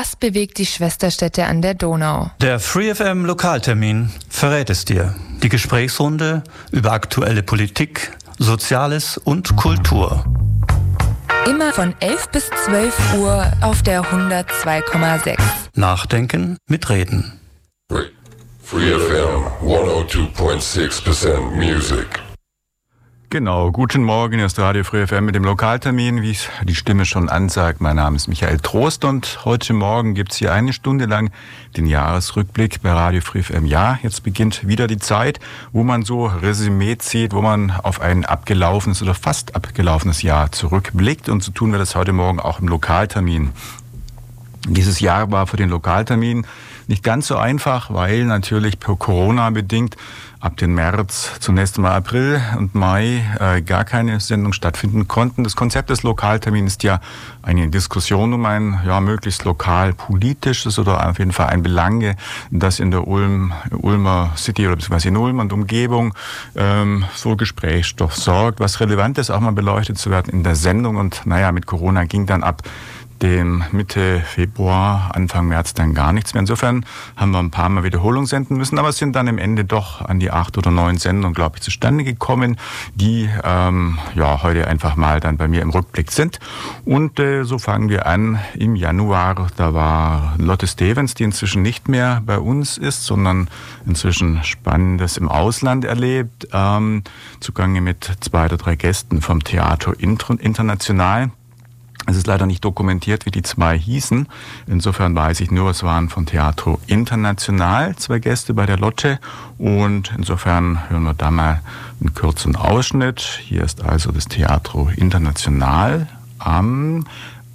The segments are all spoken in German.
Was bewegt die Schwesterstädte an der Donau? Der FreeFM Lokaltermin verrät es dir. Die Gesprächsrunde über aktuelle Politik, Soziales und Kultur. Immer von 11 bis 12 Uhr auf der 102,6. Nachdenken mit Reden. FreeFM 102.6% Music. Genau, guten Morgen, hier ist Radio FreeFM mit dem Lokaltermin, wie es die Stimme schon ansagt. Mein Name ist Michael Trost und heute Morgen gibt's hier eine Stunde lang den Jahresrückblick bei Radio FreeFM. Ja, jetzt beginnt wieder die Zeit, wo man so Resümee zieht, wo man auf ein abgelaufenes oder fast abgelaufenes Jahr zurückblickt, und so tun wir das heute Morgen auch im Lokaltermin. Dieses Jahr war für den Lokaltermin nicht ganz so einfach, weil natürlich per Corona bedingt ab den März, zunächst mal April und Mai, gar keine Sendung stattfinden konnten. Das Konzept des Lokaltermins ist ja eine Diskussion um ein möglichst lokal politisches oder auf jeden Fall ein Belange, das in der Ulmer City oder beziehungsweise in Ulm und Umgebung so Gesprächsstoff sorgt, was relevant ist, auch mal beleuchtet zu werden in der Sendung. Und mit Corona ging dann ab dem Mitte Februar, Anfang März dann gar nichts mehr. Insofern haben wir ein paar Mal Wiederholung senden müssen, aber es sind dann im Ende doch an die 8 oder 9 Sendungen, glaube ich, zustande gekommen, die heute einfach mal dann bei mir im Rückblick sind. Und so fangen wir an im Januar. Da war Lotte Stevens, die inzwischen nicht mehr bei uns ist, sondern inzwischen Spannendes im Ausland erlebt. Zugange mit 2 oder 3 Gästen vom Teatro International. Es ist leider nicht dokumentiert, wie die 2 hießen. Insofern weiß ich nur, es waren von Teatro International 2 Gäste bei der Lotte. Und insofern hören wir da mal einen kurzen Ausschnitt. Hier ist also das Teatro International. Am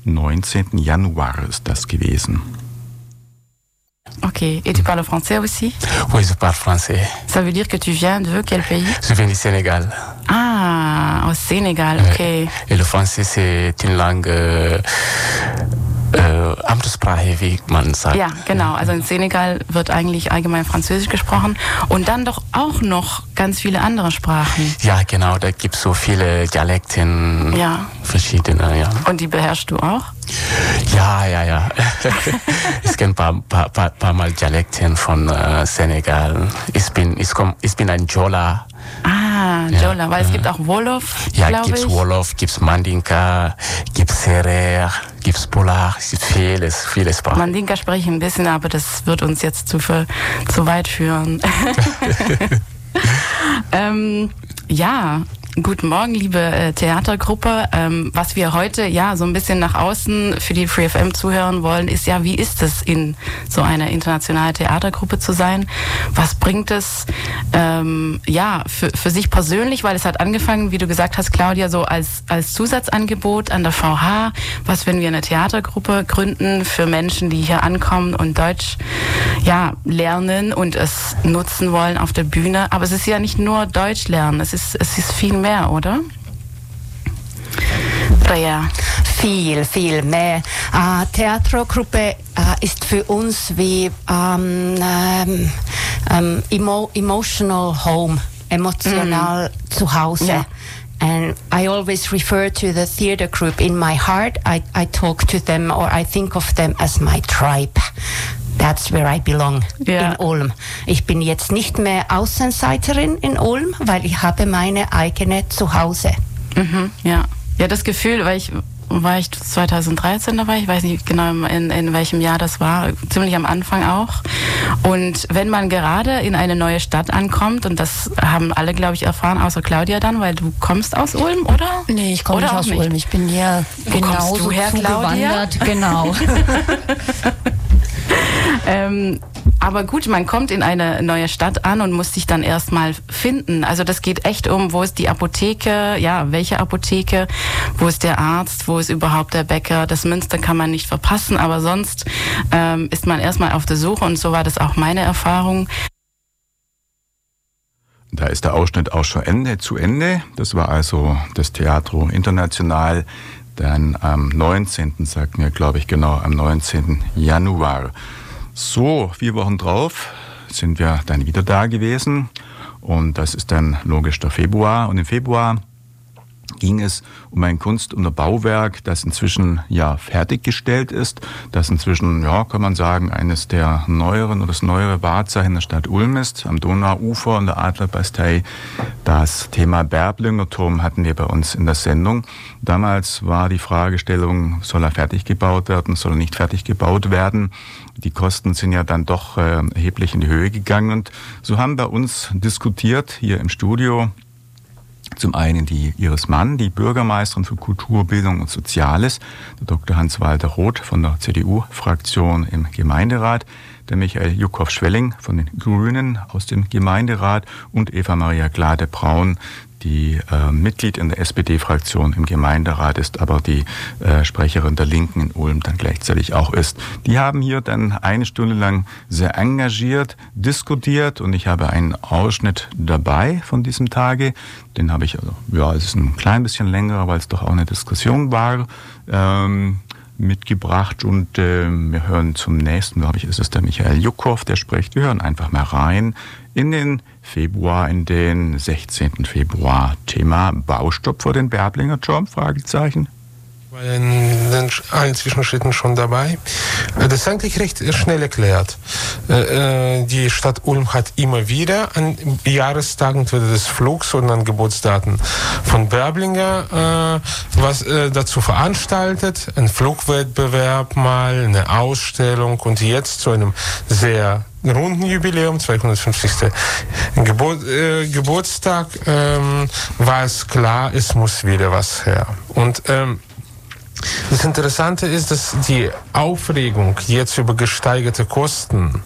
19. Januar ist das gewesen. Okay. Et tu parles français aussi? Oui, je parle français. Ça veut dire que tu viens de quel pays? Je viens du Sénégal. Ah, au Sénégal, ok. Et le français, c'est une langue Amtssprache, wie man sagt. Ja, genau. Also in Senegal wird eigentlich allgemein Französisch gesprochen und dann doch auch noch ganz viele andere Sprachen. Ja, genau. Da gibt es so viele Dialekten, verschiedene. Ja. Und die beherrschst du auch? Ja. Ich kenne paar Mal Dialekten von Senegal. Ich bin ein Jola. Ah, Jola, weil es gibt auch Wolof, gibt's Wolof, gibt's Mandinka, gibt's Serer, gibt's Polar, es gibt viele Sprachen. Mandinka spreche ich ein bisschen, aber das wird uns jetzt zu weit führen. Guten Morgen, liebe Theatergruppe. Was wir heute so ein bisschen nach außen für die FreeFM zuhören wollen, ist wie ist es, in so einer internationalen Theatergruppe zu sein? Was bringt es für sich persönlich? Weil es hat angefangen, wie du gesagt hast, Claudia, so als Zusatzangebot an der VH. Was, wenn wir eine Theatergruppe gründen für Menschen, die hier ankommen und Deutsch lernen und es nutzen wollen auf der Bühne? Aber es ist ja nicht nur Deutsch lernen, es ist viel mehr, oder? Ja, viel mehr. Theatergruppe ist für uns wie emotional home, emotional zu Hause. Yeah. And I always refer to the theater group in my heart. I talk to them, or I think of them as my tribe. That's where I belong, in Ulm. Ich bin jetzt nicht mehr Außenseiterin in Ulm, weil ich habe meine eigene Zuhause. Mhm, ja, das Gefühl, weil war ich 2013 dabei, ich weiß nicht genau in welchem Jahr das war, ziemlich am Anfang auch. Und wenn man gerade in eine neue Stadt ankommt, und das haben alle, glaube ich, erfahren, außer Claudia dann, weil du kommst aus Ulm, oder? Nee, ich komme nicht aus Ulm, ich bin hier genauso zugewandert. Genau. Aber gut, man kommt in eine neue Stadt an und muss sich dann erstmal finden. Also das geht echt wo ist die Apotheke, welche Apotheke, wo ist der Arzt, wo ist überhaupt der Bäcker. Das Münster kann man nicht verpassen, aber sonst ist man erstmal auf der Suche, und so war das auch meine Erfahrung. Da ist der Ausschnitt auch schon zu Ende. Das war also das Teatro International. Dann am 19., sagt mir, glaube ich, genau, am 19. Januar. So, 4 Wochen drauf sind wir dann wieder da gewesen, und das ist dann logisch der Februar. Und im Februar ging es um ein Kunst- und ein Bauwerk, das inzwischen ja fertiggestellt ist, das inzwischen, ja, kann man sagen, eines der neueren oder das neuere Wahrzeichen der Stadt Ulm ist, am Donauufer und der Adlerbastei. Das Thema Berblinger Turm hatten wir bei uns in der Sendung. Damals war die Fragestellung, soll er fertig gebaut werden, soll er nicht fertig gebaut werden? Die Kosten sind ja dann doch erheblich in die Höhe gegangen und so haben bei uns diskutiert, hier im Studio, zum einen die Iris Mann, die Bürgermeisterin für Kultur, Bildung und Soziales, der Dr. Hans-Walter Roth von der CDU-Fraktion im Gemeinderat, der Michael Juckhoff-Schwelling von den Grünen aus dem Gemeinderat und Eva-Maria Glatte-Braun, die Mitglied in der SPD-Fraktion im Gemeinderat ist, aber die Sprecherin der Linken in Ulm dann gleichzeitig auch ist. Die haben hier dann eine Stunde lang sehr engagiert diskutiert und ich habe einen Ausschnitt dabei von diesem Tage. Den habe ich, ja, es ist ein klein bisschen länger, weil es doch auch eine Diskussion war, mitgebracht und wir hören zum nächsten, glaube ich, ist es der Michael Juckhoff, der spricht. Wir hören einfach mal rein in den Februar, in den 16. Februar. Thema Baustopp vor den Berblinger Turm, Fragezeichen. Ich war in allen Zwischenschritten schon dabei. Das ist eigentlich recht schnell erklärt. Die Stadt Ulm hat immer wieder an Jahrestagen des Flugs und an Geburtsdaten von Berblinger was dazu veranstaltet. Ein Flugwettbewerb mal, eine Ausstellung und jetzt zu einem sehr runden Jubiläum, 250. Geburtstag, war es klar, es muss wieder was her. Und das Interessante ist, dass die Aufregung jetzt über gesteigerte Kosten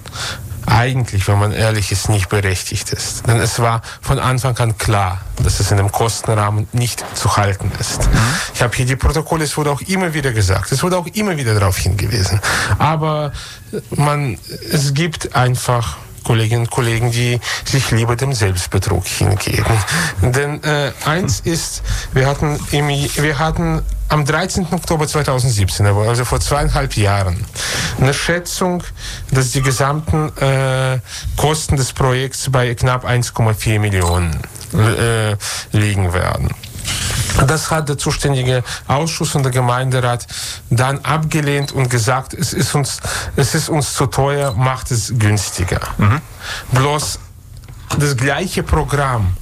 eigentlich, wenn man ehrlich ist, nicht berechtigt ist. Denn es war von Anfang an klar, dass es in dem Kostenrahmen nicht zu halten ist. Mhm. Ich habe hier die Protokolle, es wurde auch immer wieder gesagt, es wurde auch immer wieder darauf hingewiesen. Aber es gibt einfach Kolleginnen und Kollegen, die sich lieber dem Selbstbetrug hingeben. Denn eins ist, wir hatten am 13. Oktober 2017, also vor 2,5 Jahren, eine Schätzung, dass die gesamten Kosten des Projekts bei knapp 1,4 Millionen liegen werden. Das hat der zuständige Ausschuss und der Gemeinderat dann abgelehnt und gesagt, es ist uns zu teuer, macht es günstiger. Mhm. Bloß das gleiche Programm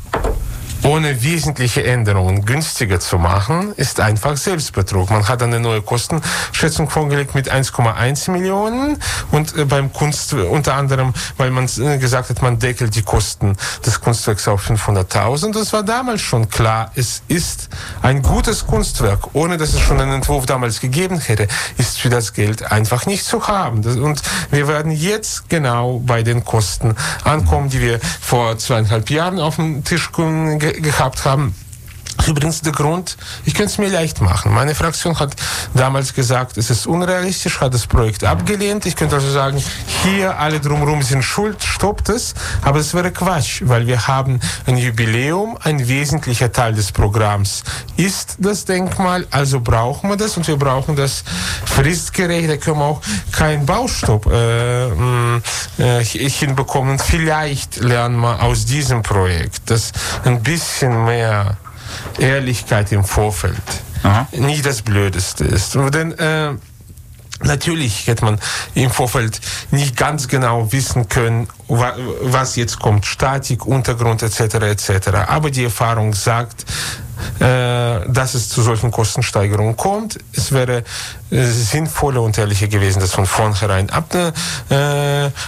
ohne wesentliche Änderungen günstiger zu machen, ist einfach Selbstbetrug. Man hat eine neue Kostenschätzung vorgelegt mit 1,1 Millionen und beim Kunst unter anderem, weil man gesagt hat, man deckelt die Kosten des Kunstwerks auf 500.000. Das war damals schon klar. Es ist ein gutes Kunstwerk, ohne dass es schon einen Entwurf damals gegeben hätte, ist für das Geld einfach nicht zu haben. Und wir werden jetzt genau bei den Kosten ankommen, die wir vor 2,5 Jahren auf den Tisch gehabt haben. Übrigens der Grund, ich könnte es mir leicht machen. Meine Fraktion hat damals gesagt, es ist unrealistisch, hat das Projekt abgelehnt. Ich könnte also sagen, hier alle drumherum sind schuld, stoppt es. Aber es wäre Quatsch, weil wir haben ein Jubiläum, ein wesentlicher Teil des Programms ist das Denkmal, also brauchen wir das und wir brauchen das fristgerecht. Da können wir auch keinen Baustopp hinbekommen. Und vielleicht lernen wir aus diesem Projekt, dass ein bisschen mehr Ehrlichkeit im Vorfeld, aha, nicht das Blödeste ist. Denn natürlich hätte man im Vorfeld nicht ganz genau wissen können, was jetzt kommt, Statik, Untergrund etc. etc. Aber die Erfahrung sagt, dass es zu solchen Kostensteigerungen kommt. Es wäre sinnvoller und ehrlicher gewesen, das von vornherein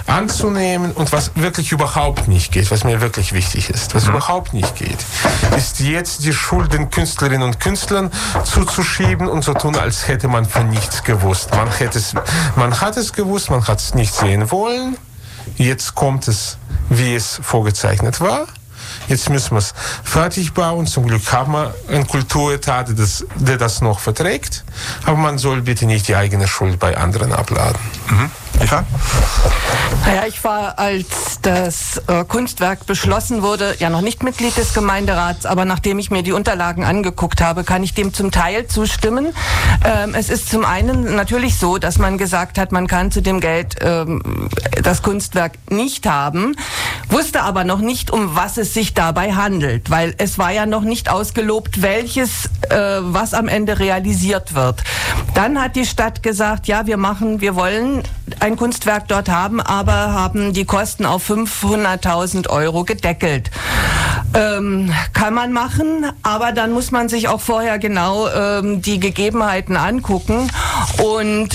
anzunehmen. Und was wirklich überhaupt nicht geht, was mir wirklich wichtig ist, was überhaupt nicht geht, ist jetzt die Schuld den Künstlerinnen und Künstlern zuzuschieben und so tun, als hätte man von nichts gewusst. Man hat es gewusst, man hat es nicht sehen wollen. Jetzt kommt es, wie es vorgezeichnet war. Jetzt müssen wir es fertig bauen. Zum Glück haben wir einen Kulturetat, der das noch verträgt. Aber man soll bitte nicht die eigene Schuld bei anderen abladen. Mhm. Eva? Naja, ich war, als das Kunstwerk beschlossen wurde, ja noch nicht Mitglied des Gemeinderats, aber nachdem ich mir die Unterlagen angeguckt habe, kann ich dem zum Teil zustimmen. Es ist zum einen natürlich so, dass man gesagt hat, man kann zu dem Geld das Kunstwerk nicht haben, wusste aber noch nicht, um was es sich dabei handelt, weil es war ja noch nicht ausgelobt, welches, was am Ende realisiert wird. Dann hat die Stadt gesagt, ja, wir wollen ein Kunstwerk dort haben, aber haben die Kosten auf 500.000 Euro gedeckelt. Kann man machen, aber dann muss man sich auch vorher genau die Gegebenheiten angucken und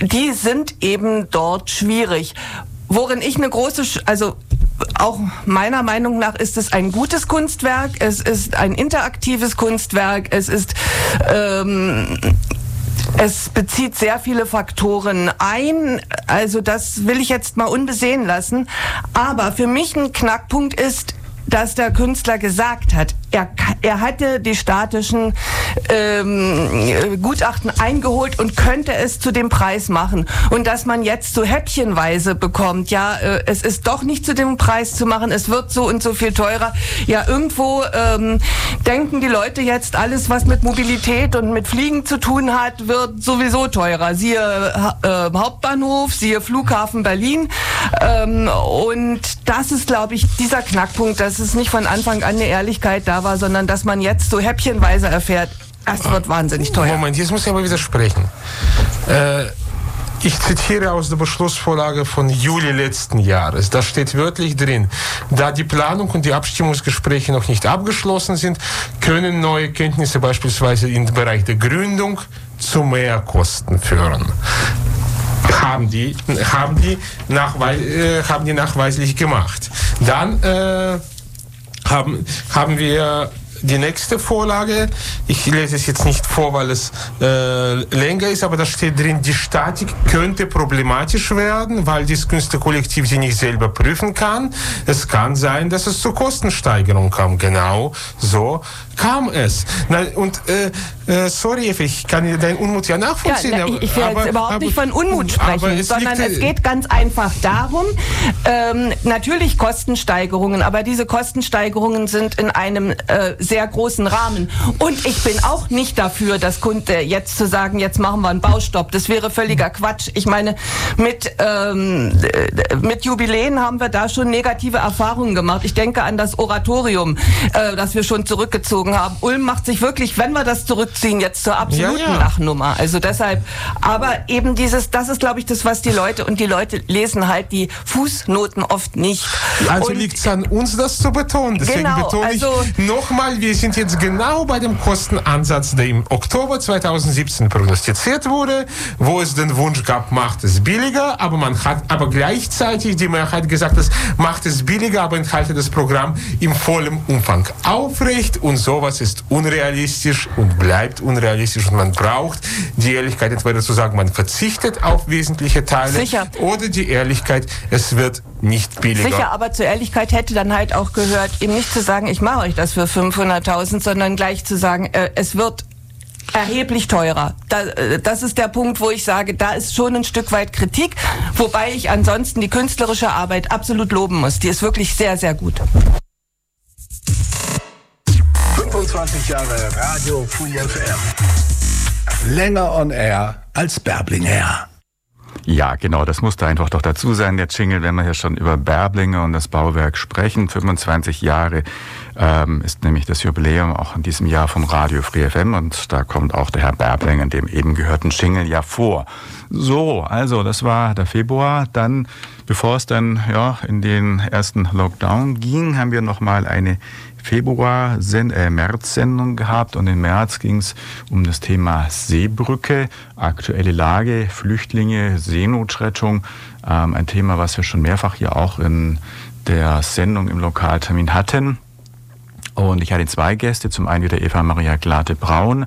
die sind eben dort schwierig. Worin ich eine große, auch meiner Meinung nach ist es ein gutes Kunstwerk, es ist ein interaktives Kunstwerk, es bezieht sehr viele Faktoren ein, also das will ich jetzt mal unbesehen lassen, aber für mich ein Knackpunkt ist, dass der Künstler gesagt hat, er hatte die statischen Gutachten eingeholt und könnte es zu dem Preis machen. Und dass man jetzt so häppchenweise bekommt, ja, es ist doch nicht zu dem Preis zu machen, es wird so und so viel teurer. Ja, irgendwo denken die Leute jetzt, alles, was mit Mobilität und mit Fliegen zu tun hat, wird sowieso teurer. Siehe Hauptbahnhof, siehe Flughafen Berlin. Und das ist, glaube ich, dieser Knackpunkt, dass es nicht von Anfang an eine Ehrlichkeit da war, sondern dass man jetzt so häppchenweise erfährt, das wird wahnsinnig teuer. Moment, jetzt muss ich aber widersprechen. Ich zitiere aus der Beschlussvorlage von Juli letzten Jahres. Da steht wörtlich drin, da die Planung und die Abstimmungsgespräche noch nicht abgeschlossen sind, können neue Kenntnisse beispielsweise im Bereich der Gründung zu Mehrkosten führen. Haben die nachweislich gemacht. Dann haben wir die nächste Vorlage. Ich lese es jetzt nicht vor, weil es länger ist, aber da steht drin, die Statik könnte problematisch werden, weil das Künstlerkollektiv sie nicht selber prüfen kann. Es kann sein, dass es zur Kostensteigerung kam. Genau so kam es. Na, und sorry, ich kann deinen Unmut ja nachvollziehen. Ja, ich will jetzt überhaupt nicht von Unmut sprechen, sondern es geht ganz einfach darum, natürlich Kostensteigerungen, aber diese Kostensteigerungen sind in einem sehr großen Rahmen. Und ich bin auch nicht dafür, dass jetzt zu sagen, jetzt machen wir einen Baustopp. Das wäre völliger Quatsch. Ich meine, mit Jubiläen haben wir da schon negative Erfahrungen gemacht. Ich denke an das Oratorium, das wir schon zurückgezogen haben. Ulm macht sich wirklich, wenn wir das zurückziehen, jetzt zur absoluten Lachnummer. Also deshalb, aber eben das ist, glaube ich, das, was die Leute lesen halt die Fußnoten oft nicht. Also liegt es an uns, das zu betonen. Deswegen betone ich nochmal, wir sind jetzt genau bei dem Kostenansatz, der im Oktober 2017 prognostiziert wurde, wo es den Wunsch gab, macht es billiger, aber man hat aber gleichzeitig die Mehrheit gesagt, das macht es billiger, aber enthalte das Programm im vollen Umfang aufrecht und sowas ist unrealistisch und bleibt unrealistisch und man braucht die Ehrlichkeit, entweder zu sagen, man verzichtet auf wesentliche Teile oder die Ehrlichkeit, es wird nicht billiger. Sicher, aber zur Ehrlichkeit hätte dann halt auch gehört, eben nicht zu sagen, ich mache euch das für 500.000, sondern gleich zu sagen, es wird erheblich teurer. Das ist der Punkt, wo ich sage, da ist schon ein Stück weit Kritik, wobei ich ansonsten die künstlerische Arbeit absolut loben muss. Die ist wirklich sehr, sehr gut. 25 Jahre Radio FreeFM. Länger on air als Berblinger. Ja, genau, das musste einfach doch dazu sein, der Jingle, wenn wir hier schon über Berblinger und das Bauwerk sprechen. 25 Jahre ist nämlich das Jubiläum auch in diesem Jahr vom Radio FreeFM und da kommt auch der Herr Berblinger in dem eben gehörten Jingle ja vor. So, also das war der Februar, dann, bevor es dann in den ersten Lockdown ging, haben wir nochmal eine März-Sendung gehabt und im März ging es um das Thema Seebrücke, aktuelle Lage, Flüchtlinge, Seenotrettung, ein Thema, was wir schon mehrfach hier auch in der Sendung im Lokaltermin hatten. Und ich hatte zwei Gäste, zum einen wieder Eva-Maria Glatte-Braun,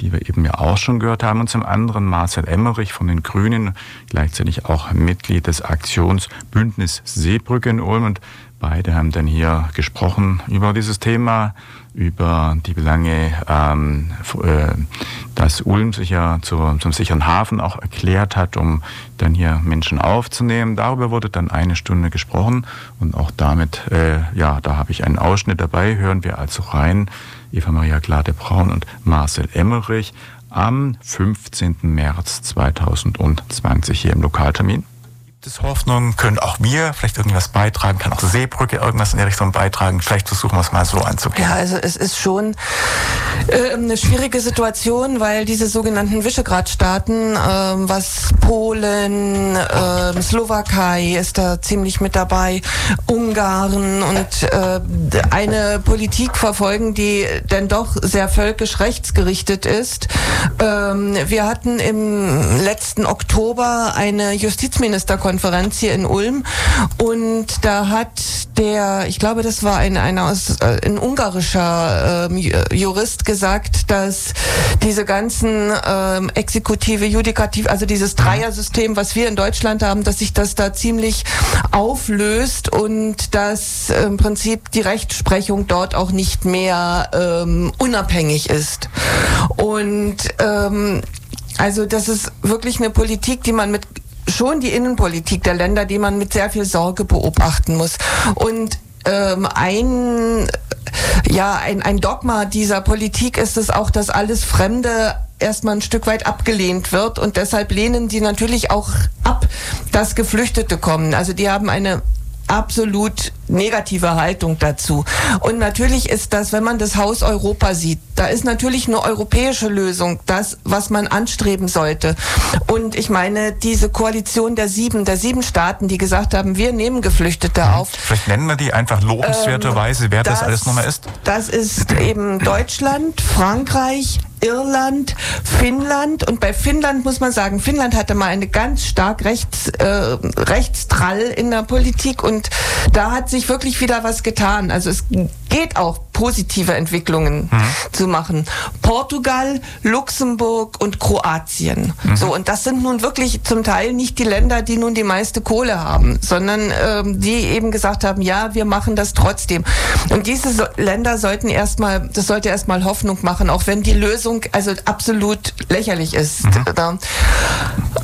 die wir eben ja auch schon gehört haben, und zum anderen Marcel Emmerich von den Grünen, gleichzeitig auch Mitglied des Aktionsbündnis Seebrücke in Ulm. Und Beide haben dann hier gesprochen über dieses Thema, über die Belange, dass Ulm sich ja zum sicheren Hafen auch erklärt hat, um dann hier Menschen aufzunehmen. Darüber wurde dann eine Stunde gesprochen und auch damit, da habe ich einen Ausschnitt dabei, hören wir also rein, Eva-Maria Glatte-Braun und Marcel Emmerich am 15. März 2020 hier im Lokaltermin. Hoffnung, können auch wir vielleicht irgendwas beitragen, kann auch Seebrücke irgendwas in der Richtung beitragen, vielleicht versuchen wir es mal so anzugehen. Ja, also es ist schon eine schwierige Situation, weil diese sogenannten Visegrad-Staaten, was Polen, Slowakei ist da ziemlich mit dabei, Ungarn und eine Politik verfolgen, die dann doch sehr völkisch rechtsgerichtet ist. Wir hatten im letzten Oktober eine Justizministerkonferenz hier in Ulm und da hat ein ungarischer Jurist gesagt, dass diese ganzen exekutive, judikativ, also dieses Dreiersystem, was wir in Deutschland haben, dass sich das da ziemlich auflöst und dass im Prinzip die Rechtsprechung dort auch nicht mehr unabhängig ist. Und also das ist wirklich eine Politik, die man die Innenpolitik der Länder, die man mit sehr viel Sorge beobachten muss. Und ein Dogma dieser Politik ist es auch, dass alles Fremde erstmal ein Stück weit abgelehnt wird. Und deshalb lehnen die natürlich auch ab, dass Geflüchtete kommen. Also die haben eine absolut negative Haltung dazu. Und natürlich ist das, wenn man das Haus Europa sieht, da ist natürlich eine europäische Lösung das, was man anstreben sollte. Und ich meine, diese Koalition der sieben Staaten, die gesagt haben, wir nehmen Geflüchtete auf. Vielleicht nennen wir die einfach lobenswerterweise, wer das alles nochmal ist. Das ist eben Deutschland, Frankreich, Irland, Finnland. Und bei Finnland muss man sagen, Finnland hatte mal eine ganz stark Rechtstrall in der Politik und da hat sich wirklich wieder was getan. Also es geht auch, positive Entwicklungen zu machen. Portugal, Luxemburg und Kroatien. Mhm. So, und das sind nun wirklich zum Teil nicht die Länder, die nun die meiste Kohle haben, sondern die eben gesagt haben, ja, wir machen das trotzdem. Und diese Länder sollte erstmal Hoffnung machen, auch wenn die Lösung also absolut lächerlich ist. Mhm.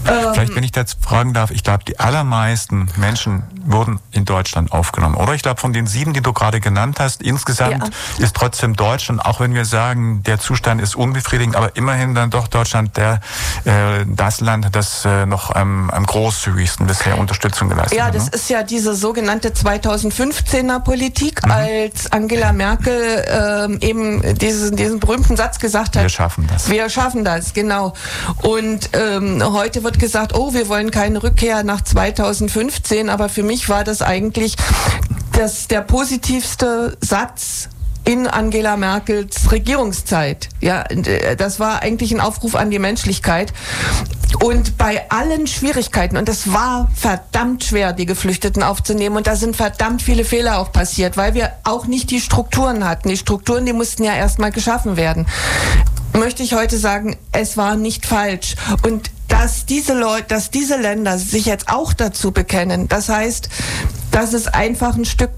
Vielleicht, wenn ich dazu fragen darf, ich glaube, die allermeisten Menschen wurden in Deutschland aufgenommen, oder? Ich glaube, von den 7, die du gerade genannt hast, insgesamt ist trotzdem Deutschland, auch wenn wir sagen, der Zustand ist unbefriedigend, aber immerhin dann doch Deutschland das Land, das noch am großzügigsten bisher Unterstützung geleistet hat. Ja, das ist ja diese sogenannte 2015er Politik, als Angela Merkel eben diesen berühmten Satz gesagt hat. Wir schaffen das. Wir schaffen das, genau. Und heute wird gesagt, oh, wir wollen keine Rückkehr nach 2015, aber für mich war das eigentlich der positivste Satz in Angela Merkels Regierungszeit. Ja, das war eigentlich ein Aufruf an die Menschlichkeit. Und bei allen Schwierigkeiten, und es war verdammt schwer, die Geflüchteten aufzunehmen, und da sind verdammt viele Fehler auch passiert, weil wir auch nicht die Strukturen hatten. Die Strukturen, die mussten ja erstmal geschaffen werden. Möchte ich heute sagen, es war nicht falsch. Und dass diese Länder sich jetzt auch dazu bekennen, das heißt, dass es einfach ein Stück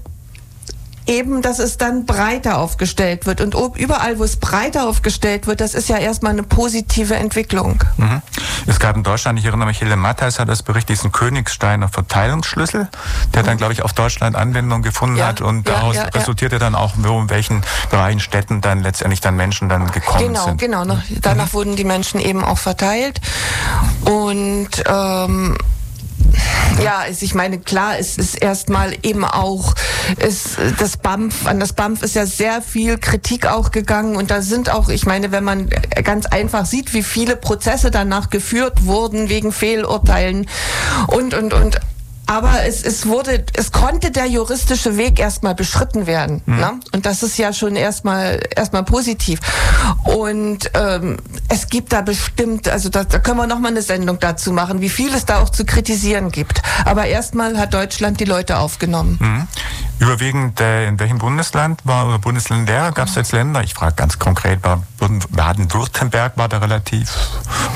eben, dass es dann breiter aufgestellt wird. Und überall, wo es breiter aufgestellt wird, das ist ja erstmal eine positive Entwicklung. Mhm. Es gab in Deutschland, ich erinnere mich, Hille Mattheis hat das berichtet, diesen Königsteiner Verteilungsschlüssel, der dann, glaube ich, auf Deutschland Anwendung gefunden hat und daraus resultierte dann auch, in welchen Bereichen, Städten dann letztendlich dann Menschen dann gekommen sind. Genau. Danach wurden die Menschen eben auch verteilt und ich meine, klar, es ist erstmal eben auch das BAMF, an das BAMF ist ja sehr viel Kritik auch gegangen und da sind auch, ich meine, wenn man ganz einfach sieht, wie viele Prozesse danach geführt wurden wegen Fehlurteilen und. Aber es konnte der juristische Weg erstmal beschritten werden, ne? Und das ist ja schon erstmal positiv. Und es gibt da bestimmt, also da können wir nochmal eine Sendung dazu machen, wie viel es da auch zu kritisieren gibt. Aber erstmal hat Deutschland die Leute aufgenommen. Mhm. Überwiegend in welchem Bundesland war oder Bundesländer gab es jetzt Länder? Ich frage ganz konkret, Baden-Württemberg war da relativ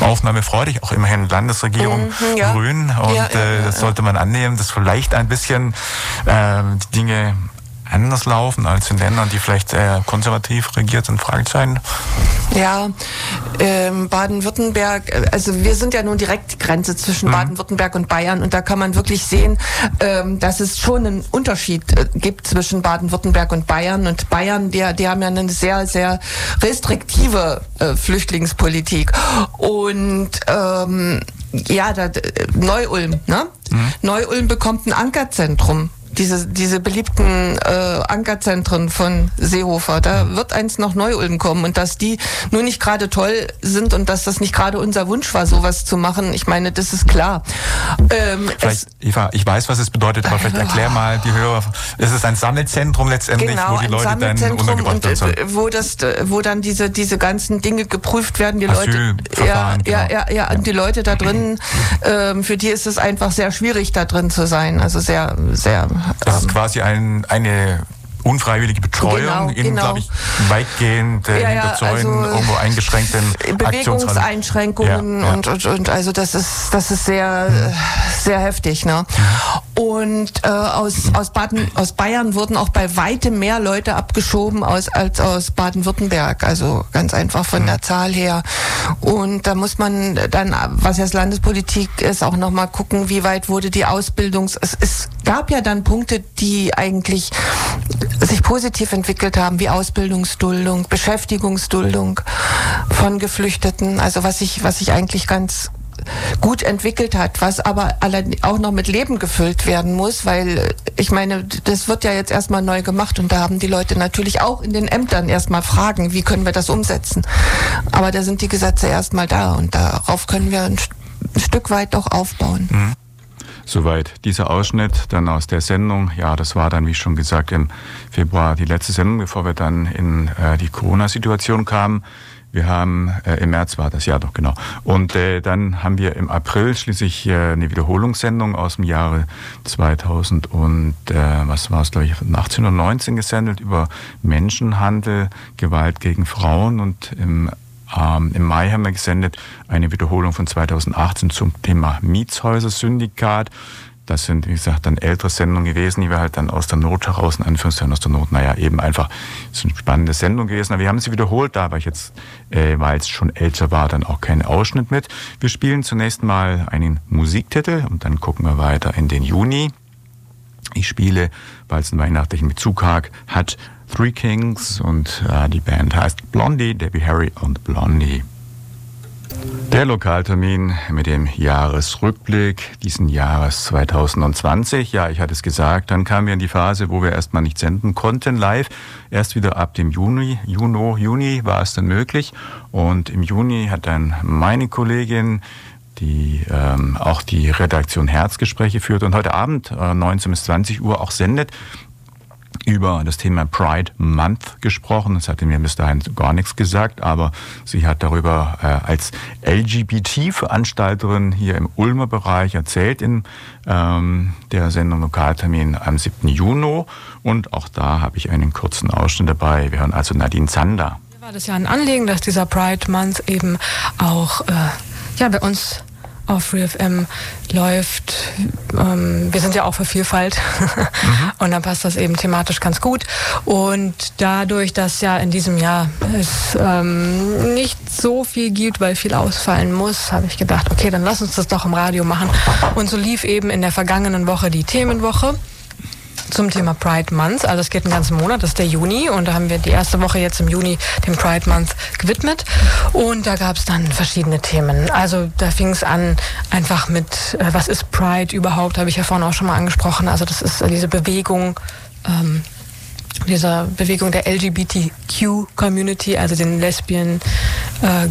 aufnahmefreudig, auch immerhin Landesregierung grün. Und das sollte man annehmen, dass vielleicht ein bisschen die Dinge anders laufen als in Ländern, die vielleicht konservativ regiert sind, Fragezeichen? Ja, Baden-Württemberg, also wir sind ja nun direkt die Grenze zwischen Baden-Württemberg und Bayern und da kann man wirklich sehen, dass es schon einen Unterschied gibt zwischen Baden-Württemberg und Bayern. Und Bayern, die haben ja eine sehr, sehr restriktive Flüchtlingspolitik. Und Neu-Ulm, ne? Neu-Ulm bekommt ein Ankerzentrum. Diese beliebten Ankerzentren von Seehofer, da wird eins nach Neu-Ulm kommen und dass die nur nicht gerade toll sind und dass das nicht gerade unser Wunsch war, sowas zu machen, ich meine, das ist klar. Eva, ich weiß, was es bedeutet, aber vielleicht erklär mal die Hörer, es ist ein Sammelzentrum letztendlich, genau, wo die Leute dann untergebracht werden. Wo dann diese ganzen Dinge geprüft werden, die Asylverfahren, Leute, und die Leute da drin, für die ist es einfach sehr schwierig, da drin zu sein, also sehr, sehr. Das ist quasi eine unfreiwillige Betreuung glaube ich, weitgehend Hinterzäunen, also irgendwo eingeschränkten Bewegungseinschränkungen und also das ist sehr sehr heftig, ne? Und aus Bayern wurden auch bei weitem mehr Leute abgeschoben als aus Baden-Württemberg, also ganz einfach von der Zahl her. Und da muss man dann, was jetzt Landespolitik ist, auch nochmal gucken, wie weit wurde die Ausbildung. Es gab ja dann Punkte, die eigentlich sich positiv entwickelt haben, wie Ausbildungsduldung, Beschäftigungsduldung von Geflüchteten, also was sich eigentlich ganz gut entwickelt hat, was aber auch noch mit Leben gefüllt werden muss, weil ich meine, das wird ja jetzt erstmal neu gemacht und da haben die Leute natürlich auch in den Ämtern erstmal Fragen, wie können wir das umsetzen? Aber da sind die Gesetze erstmal da und darauf können wir ein Stück weit doch aufbauen. Soweit dieser Ausschnitt dann aus der Sendung. Ja, das war dann, wie schon gesagt, im Februar die letzte Sendung, bevor wir dann in die Corona-Situation kamen. Wir haben, im März war das, genau. Und dann haben wir im April schließlich eine Wiederholungssendung aus dem Jahre 2000 und, 18 und 19 gesendet über Menschenhandel, Gewalt gegen Frauen und im Mai haben wir gesendet eine Wiederholung von 2018 zum Thema Mietshäuser-Syndikat. Das sind, wie gesagt, dann ältere Sendungen gewesen, die wir halt dann aus der Not heraus, in Anführungszeichen aus der Not, eben einfach, das ist eine spannende Sendung gewesen. Aber wir haben sie wiederholt, da weil ich jetzt, weil es schon älter war, dann auch keinen Ausschnitt mit. Wir spielen zunächst mal einen Musiktitel und dann gucken wir weiter in den Juni. Ich spiele, weil es einen weihnachtlichen Bezug hat, Three Kings und die Band heißt Blondie, Debbie Harry und Blondie. Der Lokaltermin mit dem Jahresrückblick diesen Jahres 2020. Ja, ich hatte es gesagt, dann kamen wir in die Phase, wo wir erstmal nicht senden konnten live. Erst wieder ab dem Juni war es dann möglich. Und im Juni hat dann meine Kollegin, die auch die Redaktion Herzgespräche führt und heute Abend 19 bis 20 Uhr auch sendet, über das Thema Pride Month gesprochen. Das hatte mir bis dahin gar nichts gesagt, aber sie hat darüber als LGBT-Veranstalterin hier im Ulmer Bereich erzählt in der Sendung Lokaltermin am 7. Juni. Und auch da habe ich einen kurzen Ausschnitt dabei. Wir hören also Nadine Zander. Mir war das ja ein Anliegen, dass dieser Pride Month eben auch bei uns auf FreeFM läuft. Wir sind ja auch für Vielfalt und dann passt das eben thematisch ganz gut. Und dadurch, dass ja in diesem Jahr es nicht so viel gibt, weil viel ausfallen muss, habe ich gedacht, okay, dann lass uns das doch im Radio machen. Und so lief eben in der vergangenen Woche die Themenwoche zum Thema Pride Month. Also es geht einen ganzen Monat, das ist der Juni und da haben wir die erste Woche jetzt im Juni dem Pride Month gewidmet und da gab es dann verschiedene Themen. Also da fing es an einfach mit, was ist Pride überhaupt, habe ich ja vorhin auch schon mal angesprochen. Also das ist diese Bewegung der LGBTQ-Community, also den Lesbien,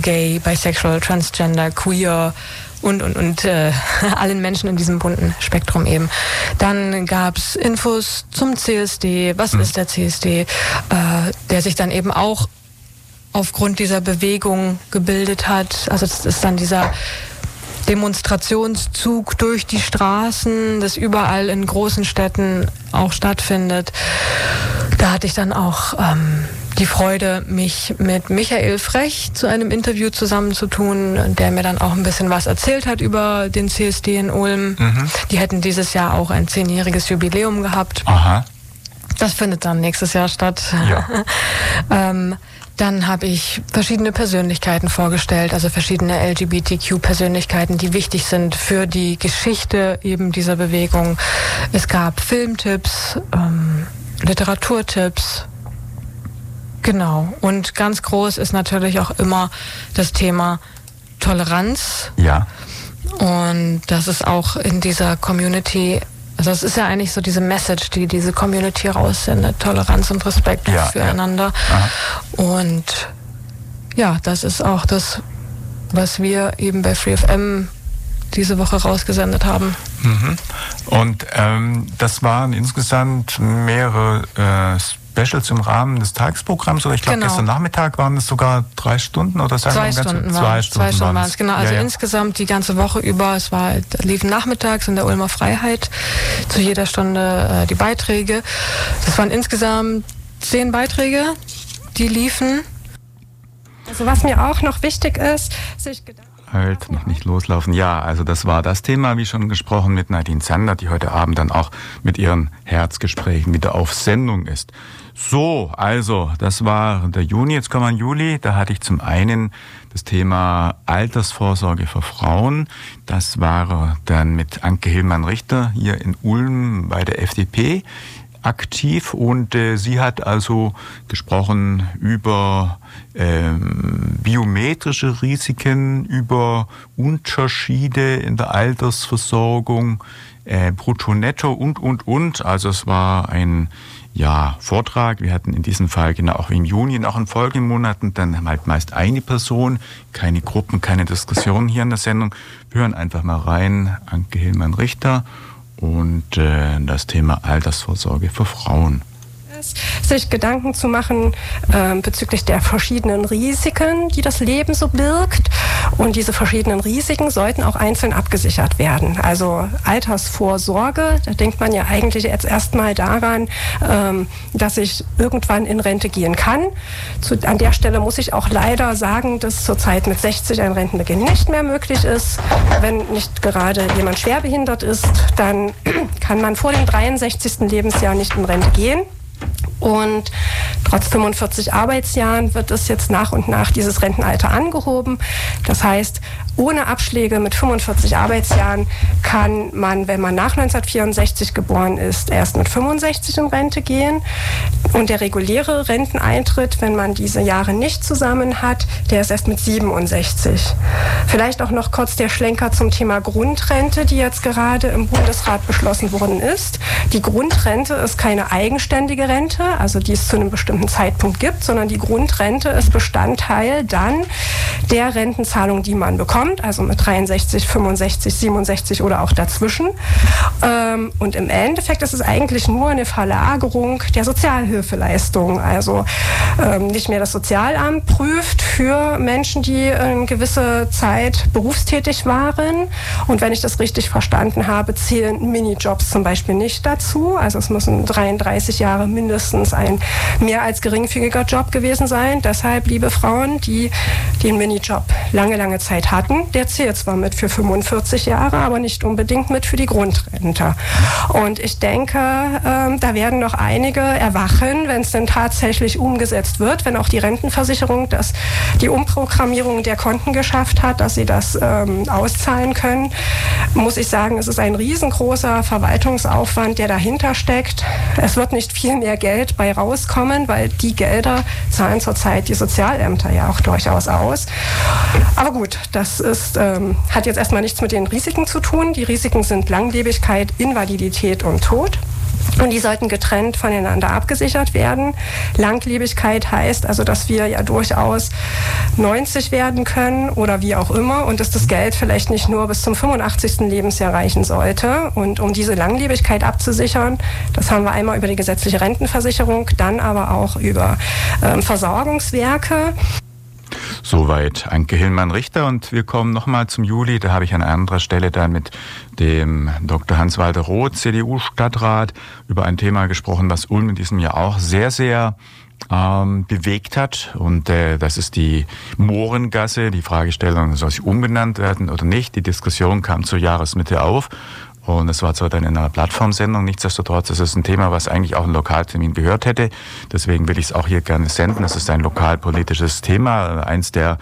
Gay, Bisexual, Transgender, Queer und allen Menschen in diesem bunten Spektrum eben. Dann gab's Infos zum CSD, was ist der CSD, der sich dann eben auch aufgrund dieser Bewegung gebildet hat. Also das ist dann dieser Demonstrationszug durch die Straßen, das überall in großen Städten auch stattfindet. Da hatte ich dann auch die Freude, mich mit Michael Frech zu einem Interview zusammenzutun, der mir dann auch ein bisschen was erzählt hat über den CSD in Ulm. Mhm. Die hätten dieses Jahr auch ein 10-jähriges Jubiläum gehabt. Aha. Das findet dann nächstes Jahr statt. Ja. Dann habe ich verschiedene Persönlichkeiten vorgestellt, also verschiedene LGBTQ-Persönlichkeiten, die wichtig sind für die Geschichte eben dieser Bewegung. Es gab Filmtipps, Literaturtipps, genau. Und ganz groß ist natürlich auch immer das Thema Toleranz. Ja. Und das ist auch in dieser Community, also es ist ja eigentlich so diese Message, die diese Community raussendet, Toleranz und Respekt füreinander. Ja. Und ja, das ist auch das, was wir eben bei FreeFM diese Woche rausgesendet haben. Mhm. Und das waren insgesamt mehrere Specials im Rahmen des Tagesprogramms, oder ich glaube, gestern Nachmittag waren es sogar 3 Stunden oder sagen wir zwei Stunden waren es. Genau, also ja. Insgesamt die ganze Woche über, es war, liefen nachmittags in der Ulmer Freiheit zu jeder Stunde die Beiträge. Das waren insgesamt 10 Beiträge, die liefen. Also was mir auch noch wichtig ist, sich Gedanken halt noch nicht loslaufen. Ja, also das war das Thema, wie schon gesprochen, mit Nadine Zander, die heute Abend dann auch mit ihren Herzgesprächen wieder auf Sendung ist. So, also, das war der Juni, jetzt kommen wir in Juli. Da hatte ich zum einen das Thema Altersvorsorge für Frauen. Das war dann mit Anke Hillmann-Richter hier in Ulm bei der FDP aktiv, und sie hat also gesprochen über biometrische Risiken, über Unterschiede in der Altersversorgung, Brutto-Netto und. Also es war ein Vortrag. Wir hatten in diesem Fall genau auch im Juni und auch in folgenden Monaten dann halt meist eine Person, keine Gruppen, keine Diskussion hier in der Sendung. Wir hören einfach mal rein, Anke Hillmann-Richter. Und das Thema Altersvorsorge für Frauen. Sich Gedanken zu machen bezüglich der verschiedenen Risiken, die das Leben so birgt. Und diese verschiedenen Risiken sollten auch einzeln abgesichert werden. Also Altersvorsorge, da denkt man ja eigentlich jetzt erstmal daran, dass ich irgendwann in Rente gehen kann. An der Stelle muss ich auch leider sagen, dass zurzeit mit 60 ein Rentenbeginn nicht mehr möglich ist. Wenn nicht gerade jemand schwerbehindert ist, dann kann man vor dem 63. Lebensjahr nicht in Rente gehen. Und trotz 45 Arbeitsjahren wird es jetzt nach und nach dieses Rentenalter angehoben. Das heißt, ohne Abschläge mit 45 Arbeitsjahren kann man, wenn man nach 1964 geboren ist, erst mit 65 in Rente gehen. Und der reguläre Renteneintritt, wenn man diese Jahre nicht zusammen hat, der ist erst mit 67. Vielleicht auch noch kurz der Schlenker zum Thema Grundrente, die jetzt gerade im Bundesrat beschlossen worden ist. Die Grundrente ist keine eigenständige Rente, also die es zu einem bestimmten Zeitpunkt gibt, sondern die Grundrente ist Bestandteil dann der Rentenzahlung, die man bekommt. Also mit 63, 65, 67 oder auch dazwischen. Und im Endeffekt ist es eigentlich nur eine Verlagerung der Sozialhilfeleistung. Also nicht mehr das Sozialamt prüft für Menschen, die eine gewisse Zeit berufstätig waren. Und wenn ich das richtig verstanden habe, zählen Minijobs zum Beispiel nicht dazu. Also es müssen 33 Jahre mindestens ein mehr als geringfügiger Job gewesen sein. Deshalb, liebe Frauen, die den Minijob lange, lange Zeit hatten, der zählt zwar mit für 45 Jahre, aber nicht unbedingt mit für die Grundrente. Und ich denke, da werden noch einige erwachen, wenn es denn tatsächlich umgesetzt wird, wenn auch die Rentenversicherung das, die Umprogrammierung der Konten geschafft hat, dass sie das auszahlen können. Muss ich sagen, es ist ein riesengroßer Verwaltungsaufwand, der dahinter steckt. Es wird nicht viel mehr Geld bei rauskommen, weil die Gelder zahlen zurzeit die Sozialämter ja auch durchaus aus. Aber gut, das hat jetzt erstmal nichts mit den Risiken zu tun. Die Risiken sind Langlebigkeit, Invalidität und Tod. Und die sollten getrennt voneinander abgesichert werden. Langlebigkeit heißt also, dass wir ja durchaus 90 werden können oder wie auch immer und dass das Geld vielleicht nicht nur bis zum 85. Lebensjahr reichen sollte. Und um diese Langlebigkeit abzusichern, das haben wir einmal über die gesetzliche Rentenversicherung, dann aber auch über Versorgungswerke. Soweit Anke Hillmann-Richter, und wir kommen nochmal zum Juli. Da habe ich an anderer Stelle dann mit dem Dr. Hans-Walter Roth, CDU-Stadtrat, über ein Thema gesprochen, was Ulm in diesem Jahr auch sehr, sehr bewegt hat, und das ist die Mohrengasse. Die Fragestellung, soll sie umbenannt werden oder nicht? Die Diskussion kam zur Jahresmitte auf. Und es war zwar dann in einer Plattformsendung, nichtsdestotrotz ist es ein Thema, was eigentlich auch ein Lokaltermin gehört hätte. Deswegen will ich es auch hier gerne senden. Es ist ein lokalpolitisches Thema, eins der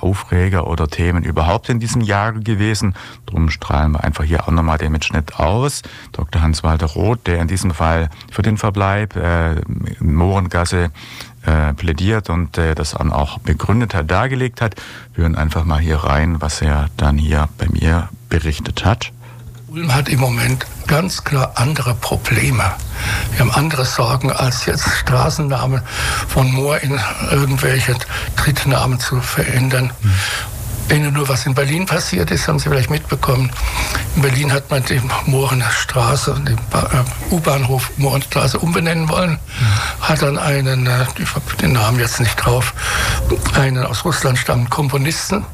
Aufreger oder Themen überhaupt in diesem Jahr gewesen. Darum strahlen wir einfach hier auch nochmal den Mitschnitt aus. Dr. Hans-Walter Roth, der in diesem Fall für den Verbleib in Mohrengasse plädiert und das dann auch begründet hat, dargelegt hat. Wir hören einfach mal hier rein, was er dann hier bei mir berichtet hat. Ulm hat im Moment ganz klar andere Probleme. Wir haben andere Sorgen, als jetzt Straßennamen von Moor in irgendwelche Drittnamen zu verändern. Wenn ihr nur was in Berlin passiert ist, haben Sie vielleicht mitbekommen. In Berlin hat man die Mohrenstraße, den U-Bahnhof Mohrenstraße umbenennen wollen. Hat dann einen, ich habe den Namen jetzt nicht drauf, einen aus Russland stammenden Komponisten.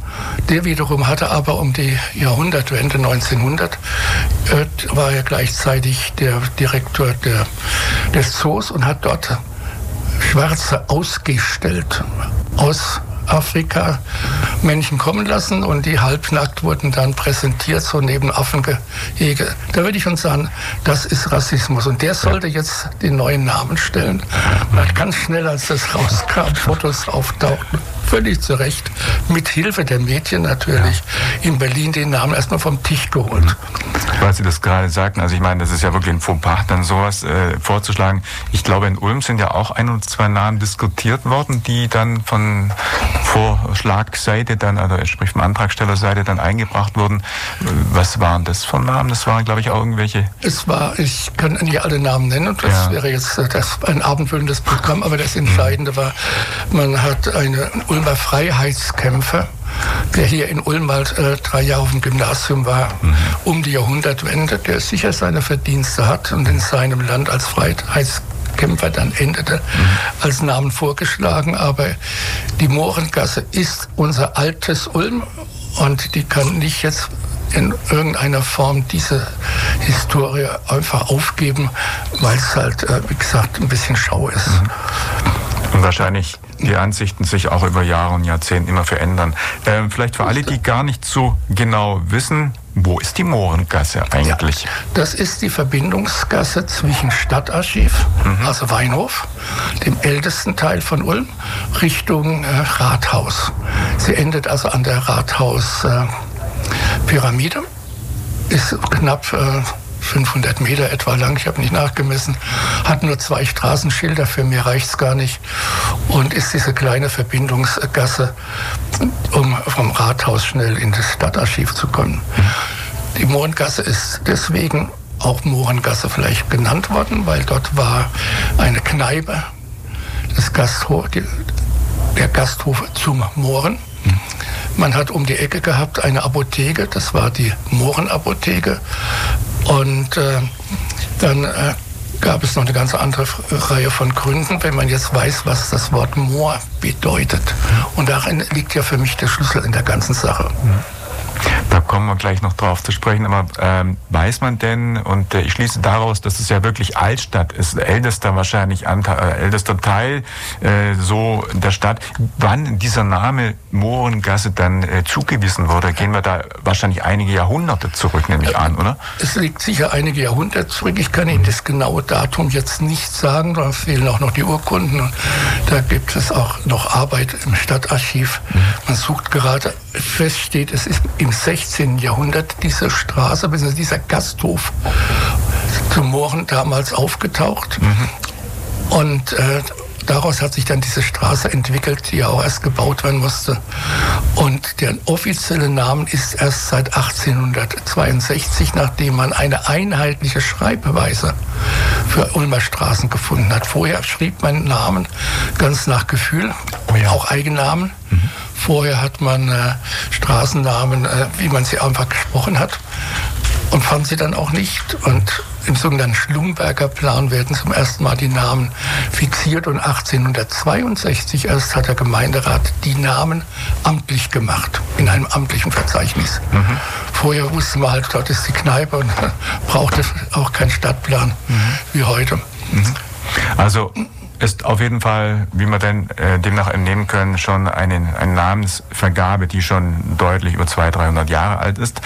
Der wiederum hatte aber um die Jahrhundertwende 1900, war er gleichzeitig der Direktor des Zoos und hat dort Schwarze ausgestellt aus Afrika, Menschen kommen lassen, und die halbnackt wurden dann präsentiert, so neben Affengehege. Da würde ich uns sagen, das ist Rassismus, und der sollte jetzt den neuen Namen stellen. Man hat ganz schnell, als das rauskam, Fotos auftauchten, völlig zu Recht, mit Hilfe der Medien natürlich, in Berlin den Namen erstmal vom Tisch geholt. Weil Sie das gerade sagten, also ich meine, das ist ja wirklich ein Fauxpas, dann sowas vorzuschlagen. Ich glaube, in Ulm sind ja auch ein oder zwei Namen diskutiert worden, die dann von Vorschlagseite dann, also sprich von Antragstellerseite dann eingebracht wurden. Was waren das von Namen? Das waren, glaube ich, auch irgendwelche... Ich kann nicht alle Namen nennen, und das wäre jetzt ein abendfüllendes Programm, aber das Entscheidende war, man hat einen Ulmer Freiheitskämpfer, der hier in Ulm mal 3 Jahre auf dem Gymnasium war, um die Jahrhundertwende, der sicher seine Verdienste hat und in seinem Land als Freiheitskämpfer dann endete, als Namen vorgeschlagen. Aber die Mohrengasse ist unser altes Ulm, und die kann nicht jetzt in irgendeiner Form diese Historie einfach aufgeben, weil es halt, wie gesagt, ein bisschen schau ist. Und wahrscheinlich die Ansichten sich auch über Jahre und Jahrzehnte immer verändern. Vielleicht für alle, die gar nicht so genau wissen, wo ist die Mohrengasse eigentlich? Ja, das ist die Verbindungsgasse zwischen Stadtarchiv, also Weinhof, dem ältesten Teil von Ulm, Richtung Rathaus. Sie endet also an der Rathaus-Pyramide, ist knapp 500 Meter etwa lang, ich habe nicht nachgemessen, hat nur 2 Straßenschilder, für mehr reicht's gar nicht, und ist diese kleine Verbindungsgasse, um vom Rathaus schnell in das Stadtarchiv zu kommen. Die Mohrengasse ist deswegen auch Mohrengasse vielleicht genannt worden, weil dort war eine Kneipe, das Gasthof, der Gasthof zum Mohren. Man hat um die Ecke gehabt eine Apotheke, das war die Mohrenapotheke. Und dann gab es noch eine ganz andere Reihe von Gründen, wenn man jetzt weiß, was das Wort Moor bedeutet. Und darin liegt ja für mich der Schlüssel in der ganzen Sache. Da kommen wir gleich noch drauf zu sprechen, aber weiß man denn, und ich schließe daraus, dass es ja wirklich Altstadt ist, ältester Teil so der Stadt, wann dieser Name Mohrengasse dann zugewiesen wurde? Gehen wir da wahrscheinlich einige Jahrhunderte zurück, nehme ich an, oder? Es liegt sicher einige Jahrhunderte zurück. Ich kann Ihnen das genaue Datum jetzt nicht sagen, da fehlen auch noch die Urkunden, und da gibt es auch noch Arbeit im Stadtarchiv. Man sucht gerade, feststeht, es ist im 16. Jahrhundert diese Straße, bzw. dieser Gasthof zum Mohren damals aufgetaucht. Und daraus hat sich dann diese Straße entwickelt, die ja auch erst gebaut werden musste. Und deren offizielle Namen ist erst seit 1862, nachdem man eine einheitliche Schreibweise für Ulmer Straßen gefunden hat. Vorher schrieb man Namen ganz nach Gefühl, auch Eigennamen. Vorher hat man Straßennamen, wie man sie einfach gesprochen hat, und fanden sie dann auch nicht. Und im sogenannten Schlumberger Plan werden zum ersten Mal die Namen fixiert und 1862 erst hat der Gemeinderat die Namen amtlich gemacht, in einem amtlichen Verzeichnis. Mhm. Vorher wusste man halt, dort ist die Kneipe und brauchte auch keinen Stadtplan wie heute. Mhm. Also ist auf jeden Fall, wie man denn demnach entnehmen können, schon eine Namensvergabe, die schon deutlich über 200-300 Jahre alt ist.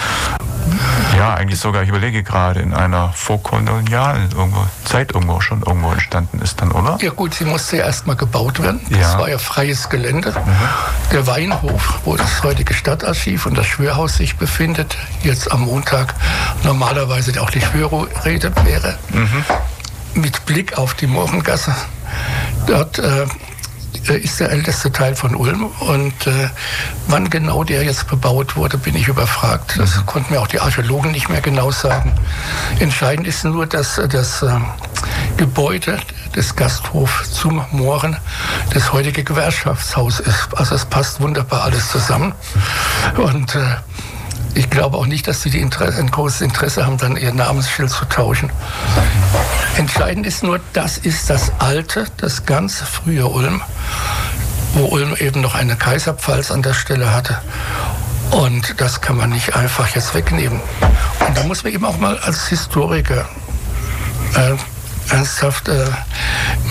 Ja, eigentlich sogar, ich überlege gerade, in einer vorkolonialen Zeit irgendwo schon irgendwo entstanden ist dann, oder? Ja gut, sie musste ja erstmal gebaut werden. Ja. Das war ja freies Gelände. Mhm. Der Weinhof, wo das heutige Stadtarchiv und das Schwörhaus sich befindet, jetzt am Montag normalerweise auch die Schwörrede wäre, mit Blick auf die Mohrengasse. Dort ist der älteste Teil von Ulm und wann genau der jetzt bebaut wurde, bin ich überfragt. Das konnten mir auch die Archäologen nicht mehr genau sagen. Entscheidend ist nur, dass das Gebäude des Gasthofs zum Mohren das heutige Gewerkschaftshaus ist. Also es passt wunderbar alles zusammen. Und ich glaube auch nicht, dass sie ein großes Interesse haben, dann ihr Namensschild zu tauschen. Entscheidend ist nur, das ist das alte, das ganz frühe Ulm, wo Ulm eben noch eine Kaiserpfalz an der Stelle hatte. Und das kann man nicht einfach jetzt wegnehmen. Und da muss man eben auch mal als Historiker ernsthaft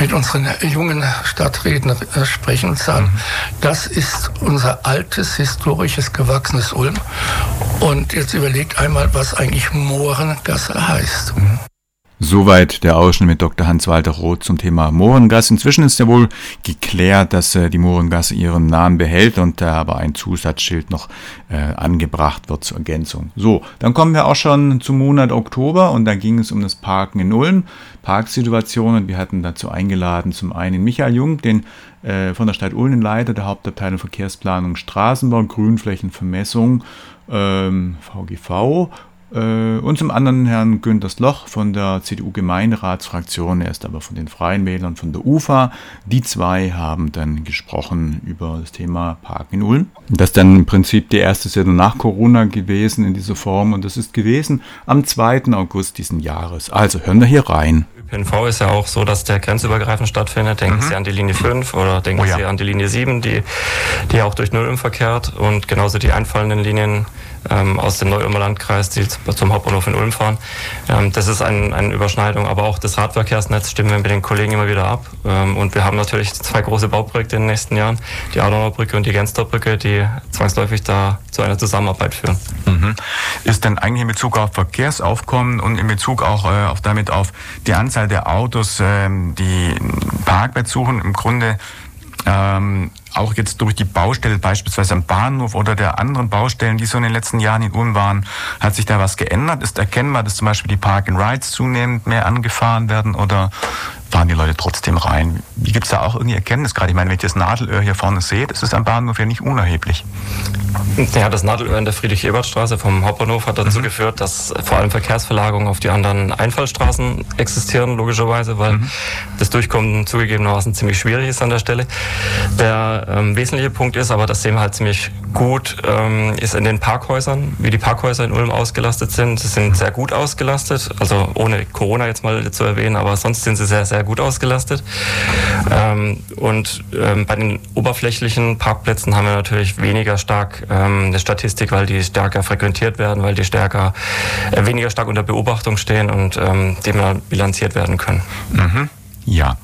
mit unseren jungen Stadträten sprechen und sagen, das ist unser altes, historisches, gewachsenes Ulm. Und jetzt überlegt einmal, was eigentlich Mohrengasse heißt. Mhm. Soweit der Ausschnitt mit Dr. Hans-Walter Roth zum Thema Mohrengasse. Inzwischen ist ja wohl geklärt, dass die Mohrengasse ihren Namen behält und da aber ein Zusatzschild noch angebracht wird zur Ergänzung. So, dann kommen wir auch schon zum Monat Oktober und da ging es um das Parken in Ulm, Parksituationen. Wir hatten dazu eingeladen zum einen Michael Jung, den von der Stadt Ulm, den Leiter der Hauptabteilung Verkehrsplanung, Straßenbau, Grünflächenvermessung, VGV. Und zum anderen Herrn Günthers Loch von der CDU-Gemeinderatsfraktion, er ist aber von den Freien Wählern von der UFA. Die zwei haben dann gesprochen über das Thema Parken in Ulm. Das ist dann im Prinzip die erste Sendung nach Corona gewesen in dieser Form und das ist gewesen am 2. August diesen Jahres. Also hören wir hier rein. ÖPNV ist ja auch so, dass der grenzübergreifend stattfindet. Denken Sie an die Linie 5 oder denken Sie an die Linie 7, die auch durch Neu-Ulm verkehrt und genauso die einfallenden Linien aus dem Neu-Ulmer Landkreis, die zum Hauptbahnhof in Ulm fahren. Das ist eine Überschneidung, aber auch das Radverkehrsnetz stimmen wir mit den Kollegen immer wieder ab. Und wir haben natürlich zwei große Bauprojekte in den nächsten Jahren, die Adenauer Brücke und die Genster Brücke, die zwangsläufig da zu einer Zusammenarbeit führen. Mhm. Ist denn eigentlich in Bezug auf Verkehrsaufkommen und in Bezug auch auf die Anzahl der Autos, die Parkplatz suchen, im Grunde auch jetzt durch die Baustelle beispielsweise am Bahnhof oder der anderen Baustellen, die so in den letzten Jahren in Ulm waren, hat sich da was geändert? Ist erkennbar, dass zum Beispiel die Park-and-Rides zunehmend mehr angefahren werden oder fahren die Leute trotzdem rein? Wie gibt es da auch irgendwie Erkenntnis gerade? Ich meine, wenn ich das Nadelöhr hier vorne sehe, das ist am Bahnhof ja nicht unerheblich. Ja, das Nadelöhr in der Friedrich-Ebert-Straße vom Hauptbahnhof hat dazu geführt, dass vor allem Verkehrsverlagerungen auf die anderen Einfallstraßen existieren, logischerweise, weil das Durchkommen zugegebenermaßen ziemlich schwierig ist an der Stelle. Der wesentliche Punkt ist, aber das sehen wir halt ziemlich gut, ist in den Parkhäusern, wie die Parkhäuser in Ulm ausgelastet sind. Sie sind sehr gut ausgelastet, also ohne Corona jetzt mal zu erwähnen, aber sonst sind sie sehr, sehr gut ausgelastet. Und bei den oberflächlichen Parkplätzen haben wir natürlich weniger stark eine Statistik, weil die stärker frequentiert werden, weil die weniger stark unter Beobachtung stehen und bilanziert werden können. Mhm. Ja.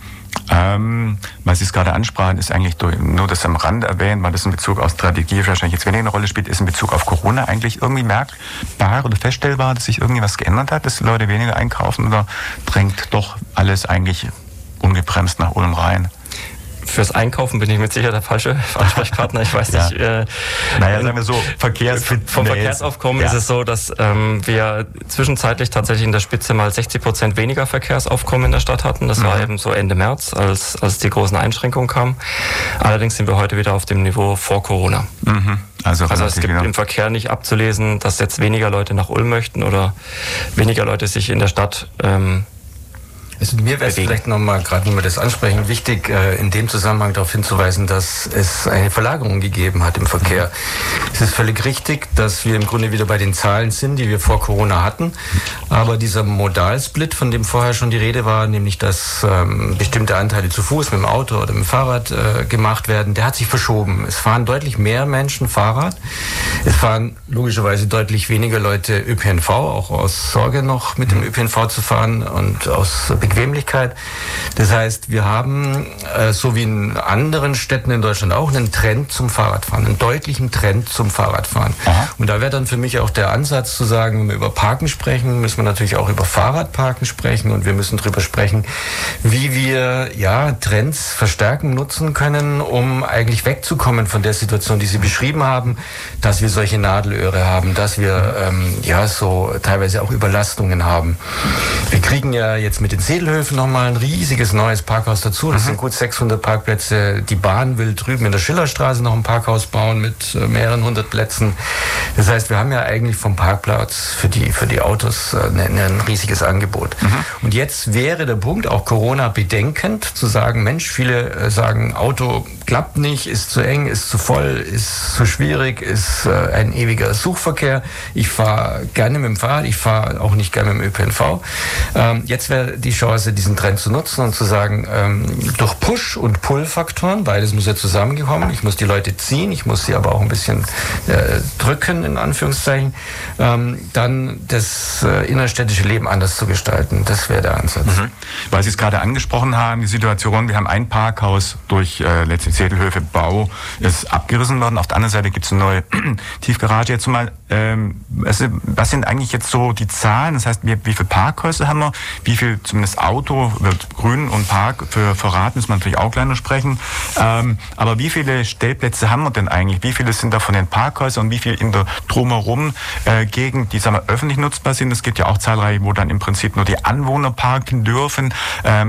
Was Sie es gerade ansprachen, ist eigentlich nur das am Rand erwähnt, weil das in Bezug auf Strategie wahrscheinlich jetzt weniger eine Rolle spielt, ist in Bezug auf Corona eigentlich irgendwie merkbar oder feststellbar, dass sich irgendwie was geändert hat, dass die Leute weniger einkaufen oder drängt doch alles eigentlich ungebremst nach Ulm rein? Fürs Einkaufen bin ich mit sicher der falsche Ansprechpartner. Ich weiß nicht. Sagen wir so, vom Verkehrsaufkommen ist es so, dass wir zwischenzeitlich tatsächlich in der Spitze mal 60% weniger Verkehrsaufkommen in der Stadt hatten. Das war eben so Ende März, als die großen Einschränkungen kamen. Allerdings sind wir heute wieder auf dem Niveau vor Corona. Mhm. Also es gibt im Verkehr nicht abzulesen, dass jetzt weniger Leute nach Ulm möchten oder weniger Leute sich in der Stadt Mir wäre es vielleicht nochmal, gerade wenn wir das ansprechen, wichtig, in dem Zusammenhang darauf hinzuweisen, dass es eine Verlagerung gegeben hat im Verkehr. Es ist völlig richtig, dass wir im Grunde wieder bei den Zahlen sind, die wir vor Corona hatten. Aber dieser Modalsplit, von dem vorher schon die Rede war, nämlich dass bestimmte Anteile zu Fuß, mit dem Auto oder mit dem Fahrrad gemacht werden, der hat sich verschoben. Es fahren deutlich mehr Menschen Fahrrad. Es fahren logischerweise deutlich weniger Leute ÖPNV, auch aus Sorge noch mit dem ÖPNV zu fahren und aus Bequemlichkeit. Das heißt, wir haben, so wie in anderen Städten in Deutschland auch, einen Trend zum Fahrradfahren, einen deutlichen Trend zum Fahrradfahren. Aha. Und da wäre dann für mich auch der Ansatz zu sagen, wenn wir über Parken sprechen, müssen wir natürlich auch über Fahrradparken sprechen und wir müssen darüber sprechen, wie wir Trends verstärken, nutzen können, um eigentlich wegzukommen von der Situation, die Sie beschrieben haben, dass wir solche Nadelöhre haben, dass wir so teilweise auch Überlastungen haben. Wir kriegen ja jetzt mit den Sedelhöfen nochmal ein riesiges neues Parkhaus dazu. Das sind gut 600 Parkplätze. Die Bahn will drüben in der Schillerstraße noch ein Parkhaus bauen mit mehreren hundert Plätzen. Das heißt, wir haben ja eigentlich vom Parkplatz für die Autos ein riesiges Angebot. Und jetzt wäre der Punkt, auch Corona bedenkend, zu sagen, Mensch, viele sagen, Auto klappt nicht, ist zu eng, ist zu voll, ist zu schwierig, ist ein ewiger Suchverkehr. Ich fahre gerne mit dem Fahrrad, ich fahre auch nicht gerne mit dem ÖPNV. Jetzt wäre die Chance, diesen Trend zu nutzen und zu sagen, durch Push- und Pull-Faktoren, beides muss ja zusammengekommen, ich muss die Leute ziehen, ich muss sie aber auch ein bisschen drücken, in Anführungszeichen, dann das innerstädtische Leben anders zu gestalten. Das wäre der Ansatz. Mhm. Weil Sie es gerade angesprochen haben, die Situation, wir haben ein Parkhaus durch letztlich Sedelhöfe-Bau, ist abgerissen worden. Auf der anderen Seite gibt es eine neue Tiefgarage. Jetzt mal, was sind eigentlich jetzt so die Zahlen? Das heißt, wie viele Parkhäuser haben wir? Wie viel zumindest Auto, Grün und Park für Rad müssen wir natürlich auch kleiner sprechen. Aber wie viele Stellplätze haben wir denn eigentlich? Wie viele sind da von den Parkhäusern und wie viel in der Drumherum Gegend, die sagen wir, öffentlich nutzbar sind? Es gibt ja auch zahlreiche, wo dann im Prinzip nur die Anwohner parken dürfen.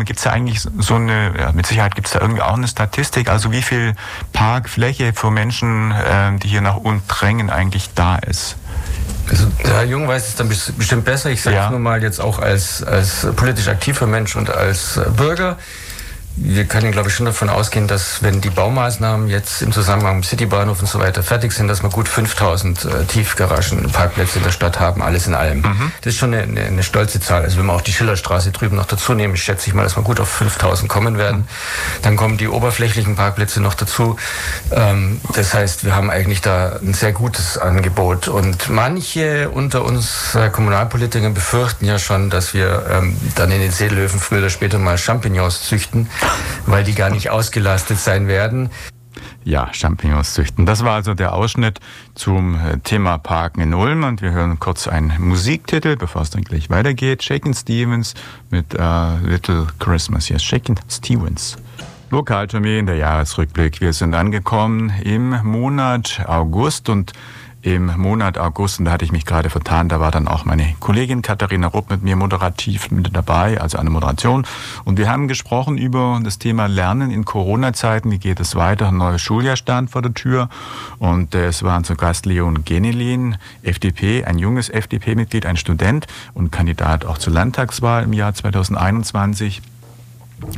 Gibt es da eigentlich so eine, mit Sicherheit gibt es da irgendwie auch eine Statistik, also wie viel Parkfläche für Menschen, die hier nach unten drängen, eigentlich da ist? Also der Herr Jung weiß es dann bestimmt besser. Ich sage es nur mal jetzt auch als politisch aktiver Mensch und als Bürger. Wir können, glaube ich, schon davon ausgehen, dass wenn die Baumaßnahmen jetzt im Zusammenhang mit Citybahnhof und so weiter fertig sind, dass wir gut 5000 Tiefgaragen, Parkplätze in der Stadt haben, alles in allem. Mhm. Das ist schon eine stolze Zahl. Also wenn wir auch die Schillerstraße drüben noch dazu nehmen, schätze ich mal, dass wir gut auf 5000 kommen werden. Dann kommen die oberflächlichen Parkplätze noch dazu. Das heißt, wir haben eigentlich da ein sehr gutes Angebot. Und manche unter uns Kommunalpolitikern befürchten ja schon, dass wir dann in den Sedelhöfen früher oder später mal Champignons züchten, weil die gar nicht ausgelastet sein werden. Ja, Champignons züchten. Das war also der Ausschnitt zum Thema Parken in Ulm. Und wir hören kurz einen Musiktitel, bevor es dann gleich weitergeht. Shakin' Stevens mit Little Christmas. Yes, Shakin' Stevens. Lokaltourneen, der Jahresrückblick. Wir sind angekommen im Monat August und da hatte ich mich gerade vertan, da war dann auch meine Kollegin Katharina Rupp mit mir moderativ mit dabei, also eine Moderation. Und wir haben gesprochen über das Thema Lernen in Corona-Zeiten. Wie geht es weiter? Ein neues Schuljahr stand vor der Tür. Und es waren zu Gast Leon Genelin, FDP, ein junges FDP-Mitglied, ein Student und Kandidat auch zur Landtagswahl im Jahr 2021.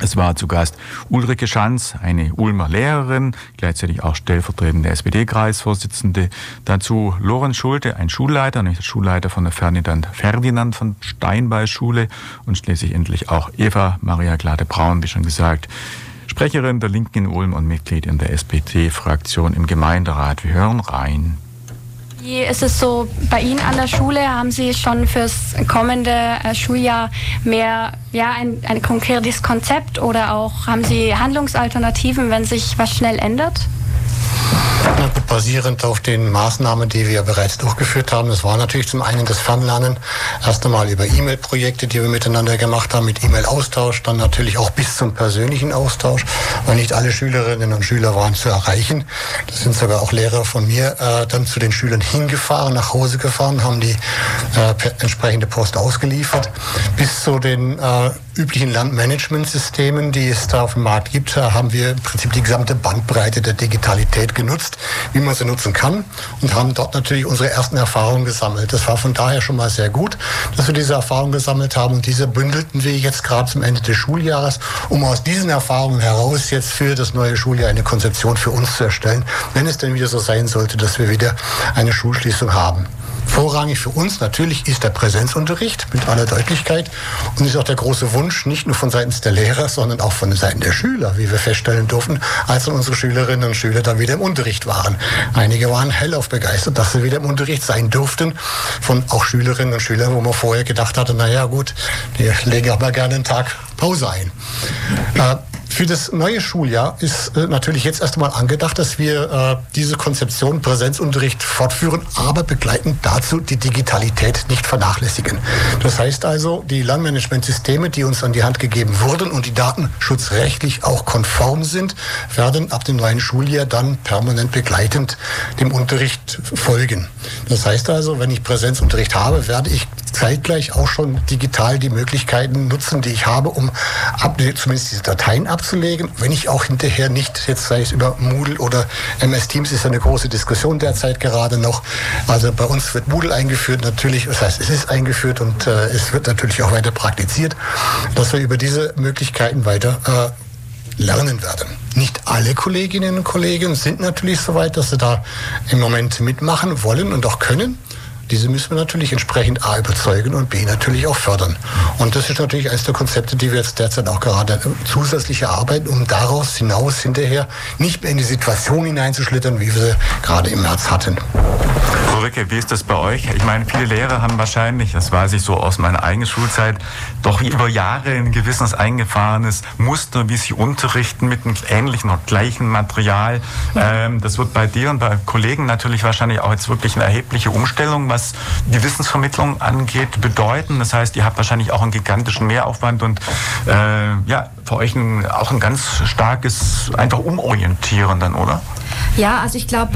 Es war zu Gast Ulrike Schanz, eine Ulmer Lehrerin, gleichzeitig auch stellvertretende SPD-Kreisvorsitzende. Dazu Lorenz Schulte, ein Schulleiter, nämlich der Schulleiter von der Ferdinand von Steinbeil-Schule. Und schließlich endlich auch Eva-Maria Glatte-Braun, wie schon gesagt, Sprecherin der Linken in Ulm und Mitglied in der SPD-Fraktion im Gemeinderat. Wir hören rein. Wie ist es so bei Ihnen an der Schule? Haben Sie schon fürs kommende Schuljahr mehr ein konkretes Konzept oder auch haben Sie Handlungsalternativen, wenn sich was schnell ändert? Basierend auf den Maßnahmen, die wir bereits durchgeführt haben. Das war natürlich zum einen das Fernlernen. Erst einmal über E-Mail-Projekte, die wir miteinander gemacht haben, mit E-Mail-Austausch, dann natürlich auch bis zum persönlichen Austausch, weil nicht alle Schülerinnen und Schüler waren zu erreichen. Das sind sogar auch Lehrer von mir dann zu den Schülern hingefahren, nach Hause gefahren, haben die entsprechende Post ausgeliefert, bis zu den üblichen Landmanagementsystemen, die es da auf dem Markt gibt, haben wir im Prinzip die gesamte Bandbreite der Digitalität genutzt, wie man sie nutzen kann, und haben dort natürlich unsere ersten Erfahrungen gesammelt. Das war von daher schon mal sehr gut, dass wir diese Erfahrungen gesammelt haben, und diese bündelten wir jetzt gerade zum Ende des Schuljahres, um aus diesen Erfahrungen heraus jetzt für das neue Schuljahr eine Konzeption für uns zu erstellen, wenn es denn wieder so sein sollte, dass wir wieder eine Schulschließung haben. Vorrangig für uns natürlich ist der Präsenzunterricht, mit aller Deutlichkeit, und ist auch der große Wunsch, nicht nur von seitens der Lehrer, sondern auch von Seiten der Schüler, wie wir feststellen durften, als dann unsere Schülerinnen und Schüler dann wieder im Unterricht waren. Einige waren hellauf begeistert, dass sie wieder im Unterricht sein durften, von auch Schülerinnen und Schülern, wo man vorher gedacht hatte, naja gut, die legen auch mal gerne einen Tag Pause ein. Für das neue Schuljahr ist natürlich jetzt erstmal angedacht, dass wir diese Konzeption Präsenzunterricht fortführen, aber begleitend dazu die Digitalität nicht vernachlässigen. Das heißt also, die Lernmanagementsysteme, die uns an die Hand gegeben wurden und die datenschutzrechtlich auch konform sind, werden ab dem neuen Schuljahr dann permanent begleitend dem Unterricht folgen. Das heißt also, wenn ich Präsenzunterricht habe, werde ich zeitgleich auch schon digital die Möglichkeiten nutzen, die ich habe, um zumindest diese Dateien abzulegen, wenn ich auch hinterher nicht, jetzt sei es über Moodle oder MS Teams, ist eine große Diskussion derzeit gerade noch. Also bei uns wird Moodle eingeführt, natürlich, das heißt, es ist eingeführt und es wird natürlich auch weiter praktiziert, dass wir über diese Möglichkeiten weiter lernen werden. Nicht alle Kolleginnen und Kollegen sind natürlich so weit, dass sie da im Moment mitmachen wollen und auch können. Diese müssen wir natürlich entsprechend A überzeugen und B natürlich auch fördern. Und das ist natürlich eines der Konzepte, die wir jetzt derzeit auch gerade zusätzlich erarbeiten, um daraus hinaus hinterher nicht mehr in die Situation hineinzuschlittern, wie wir sie gerade im März hatten. Frau Ricke, wie ist das bei euch? Ich meine, viele Lehrer haben wahrscheinlich, das weiß ich so aus meiner eigenen Schulzeit, doch über Jahre ein gewisses eingefahrenes Muster, wie sie unterrichten mit einem ähnlichen und gleichen Material. Das wird bei dir und bei Kollegen natürlich wahrscheinlich auch jetzt wirklich eine erhebliche Umstellung, was die Wissensvermittlung angeht, bedeuten. Das heißt, ihr habt wahrscheinlich auch einen gigantischen Mehraufwand und ja, für euch auch ein ganz starkes einfach Umorientieren dann, oder? Ja, also ich glaube,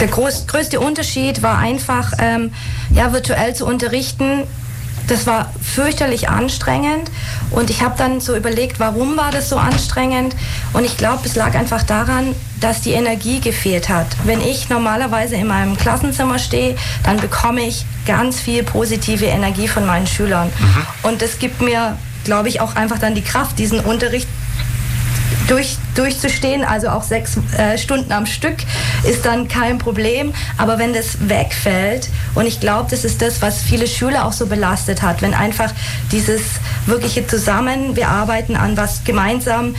der größte Unterschied war einfach, virtuell zu unterrichten. Das war fürchterlich anstrengend und ich habe dann so überlegt, warum war das so anstrengend, und ich glaube, es lag einfach daran, dass die Energie gefehlt hat. Wenn ich normalerweise in meinem Klassenzimmer stehe, dann bekomme ich ganz viel positive Energie von meinen Schülern. Mhm. Und das gibt mir, glaube ich, auch einfach dann die Kraft, diesen Unterricht durchzustehen, also auch 6 Stunden am Stück ist dann kein Problem, aber wenn das wegfällt, und ich glaube, das ist das, was viele Schüler auch so belastet hat, wenn einfach dieses wirkliche Zusammen, wir arbeiten an was gemeinsam,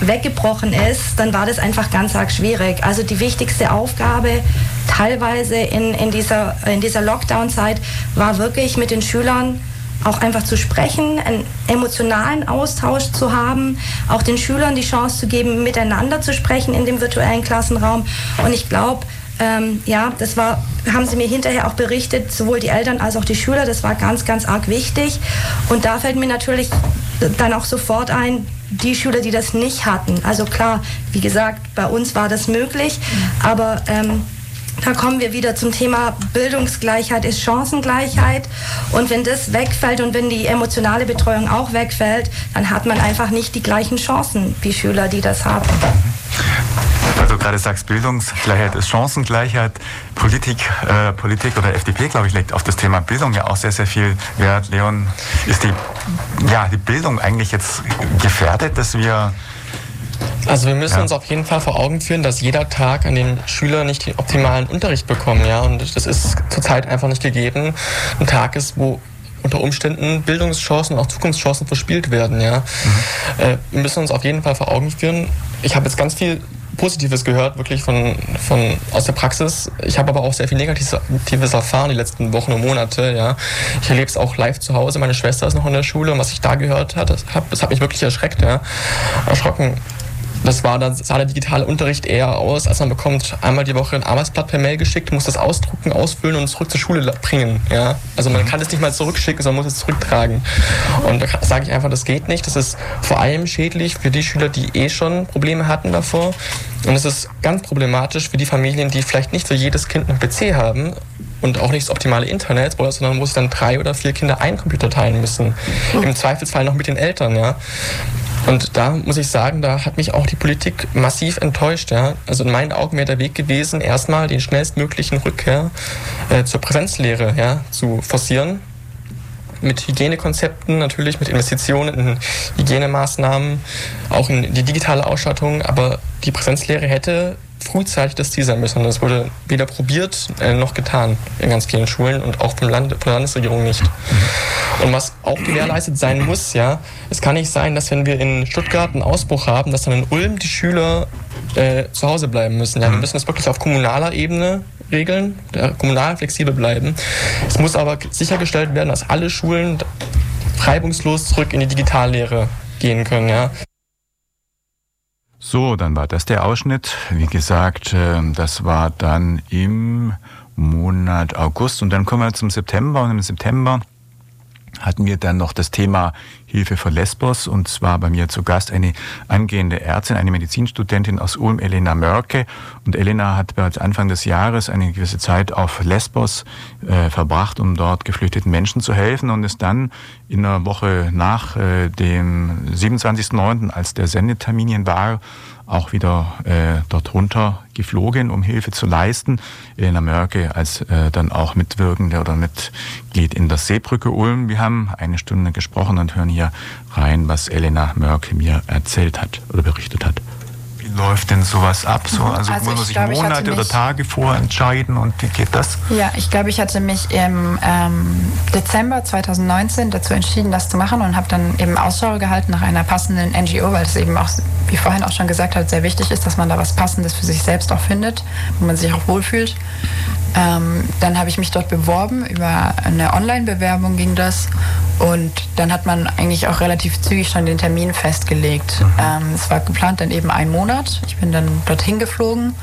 weggebrochen ist, dann war das einfach ganz arg schwierig. Also die wichtigste Aufgabe teilweise in dieser Lockdown-Zeit war wirklich, mit den Schülern auch einfach zu sprechen, einen emotionalen Austausch zu haben, auch den Schülern die Chance zu geben, miteinander zu sprechen in dem virtuellen Klassenraum. Und ich glaube, haben sie mir hinterher auch berichtet, sowohl die Eltern als auch die Schüler, das war ganz, ganz arg wichtig. Und da fällt mir natürlich dann auch sofort ein, die Schüler, die das nicht hatten. Also klar, wie gesagt, bei uns war das möglich, aber da kommen wir wieder zum Thema Bildungsgleichheit ist Chancengleichheit. Und wenn das wegfällt und wenn die emotionale Betreuung auch wegfällt, dann hat man einfach nicht die gleichen Chancen wie Schüler, die das haben. Weil du gerade sagst, Bildungsgleichheit ist Chancengleichheit. Politik oder FDP, glaube ich, legt auf das Thema Bildung ja auch sehr, sehr viel Wert. Leon, ist die Bildung eigentlich jetzt gefährdet, dass wir... Also wir müssen uns auf jeden Fall vor Augen führen, dass jeder Tag, an dem Schüler nicht den optimalen Unterricht bekommen, und das ist zurzeit einfach nicht gegeben, ein Tag ist, wo unter Umständen Bildungschancen und auch Zukunftschancen verspielt werden, Wir müssen uns auf jeden Fall vor Augen führen. Ich habe jetzt ganz viel Positives gehört, wirklich aus der Praxis. Ich habe aber auch sehr viel Negatives erfahren die letzten Wochen und Monate, Ich erlebe es auch live zu Hause. Meine Schwester ist noch in der Schule und was ich da gehört habe, das hat mich wirklich erschrocken. Das sah der digitale Unterricht eher aus, als man bekommt einmal die Woche ein Arbeitsblatt per Mail geschickt, muss das ausdrucken, ausfüllen und zurück zur Schule bringen. Also man kann es nicht mal zurückschicken, sondern muss es zurücktragen. Und da sage ich einfach, das geht nicht. Das ist vor allem schädlich für die Schüler, die schon Probleme hatten davor. Und es ist ganz problematisch für die Familien, die vielleicht nicht für jedes Kind einen PC haben, und auch nicht das optimale Internet, sondern wo sich dann 3 oder 4 Kinder einen Computer teilen müssen. Im Zweifelsfall noch mit den Eltern, ja. Und da muss ich sagen, da hat mich auch die Politik massiv enttäuscht. Ja. Also in meinen Augen wäre der Weg gewesen, erstmal den schnellstmöglichen Rückkehr zur Präsenzlehre zu forcieren. Mit Hygienekonzepten natürlich, mit Investitionen in Hygienemaßnahmen, auch in die digitale Ausstattung. Aber die Präsenzlehre hätte frühzeitig das Ziel sein müssen. Das wurde weder probiert noch getan in ganz vielen Schulen und auch von der Landesregierung nicht. Und was auch gewährleistet sein muss, ja, es kann nicht sein, dass wenn wir in Stuttgart einen Ausbruch haben, dass dann in Ulm die Schüler zu Hause bleiben müssen. Ja, wir müssen das wirklich auf kommunaler Ebene regeln, kommunal flexibel bleiben. Es muss aber sichergestellt werden, dass alle Schulen reibungslos zurück in die Digitallehre gehen können, ja. So, dann war das der Ausschnitt. Wie gesagt, das war dann im Monat August. Und dann kommen wir zum September. Und im September hatten wir dann noch das Thema Hilfe für Lesbos. Und zwar bei mir zu Gast eine angehende Ärztin, eine Medizinstudentin aus Ulm, Elena Mörke. Und Elena hat bereits Anfang des Jahres eine gewisse Zeit auf Lesbos verbracht, um dort geflüchteten Menschen zu helfen. Und ist dann in der Woche nach dem 27.09., als der Sendetermin hier war, auch wieder dort runter geflogen, um Hilfe zu leisten. Elena Mörke als dann auch Mitwirkende oder Mitglied in der Seebrücke Ulm. Wir haben eine Stunde gesprochen und hören hier rein, was Elena Mörke mir erzählt hat oder berichtet hat. Wie läuft denn sowas ab? So, also muss man sich Monate oder Tage vorentscheiden und wie geht das? Ja, ich glaube, ich hatte mich im Dezember 2019 dazu entschieden, das zu machen und habe dann eben Ausschau gehalten nach einer passenden NGO, weil es eben auch, wie vorhin auch schon gesagt hat, sehr wichtig ist, dass man da was Passendes für sich selbst auch findet, wo man sich auch wohlfühlt. Dann habe ich mich dort beworben, über eine Online-Bewerbung ging das und dann hat man eigentlich auch relativ zügig schon den Termin festgelegt. Es war geplant dann eben 1 Monat, ich bin dann dorthin geflogen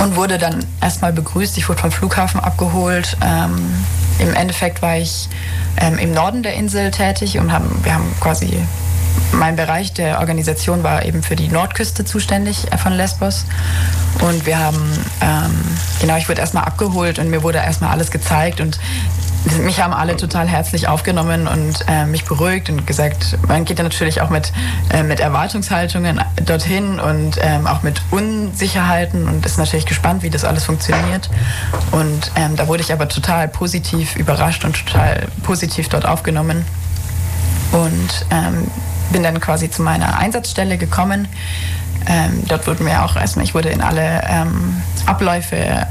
und wurde dann erstmal begrüßt, ich wurde vom Flughafen abgeholt. Im Endeffekt war ich im Norden der Insel tätig und wir haben quasi, mein Bereich der Organisation war eben für die Nordküste zuständig von Lesbos. Und wir haben, ich wurde erstmal abgeholt und mir wurde erstmal alles gezeigt und mich haben alle total herzlich aufgenommen und mich beruhigt und gesagt, man geht ja natürlich auch mit Erwartungshaltungen dorthin und auch mit Unsicherheiten und ist natürlich gespannt, wie das alles funktioniert. Und da wurde ich aber total positiv überrascht und total positiv dort aufgenommen. Und bin dann quasi zu meiner Einsatzstelle gekommen. Dort wurden mir auch erstmal, ich wurde in alle Abläufe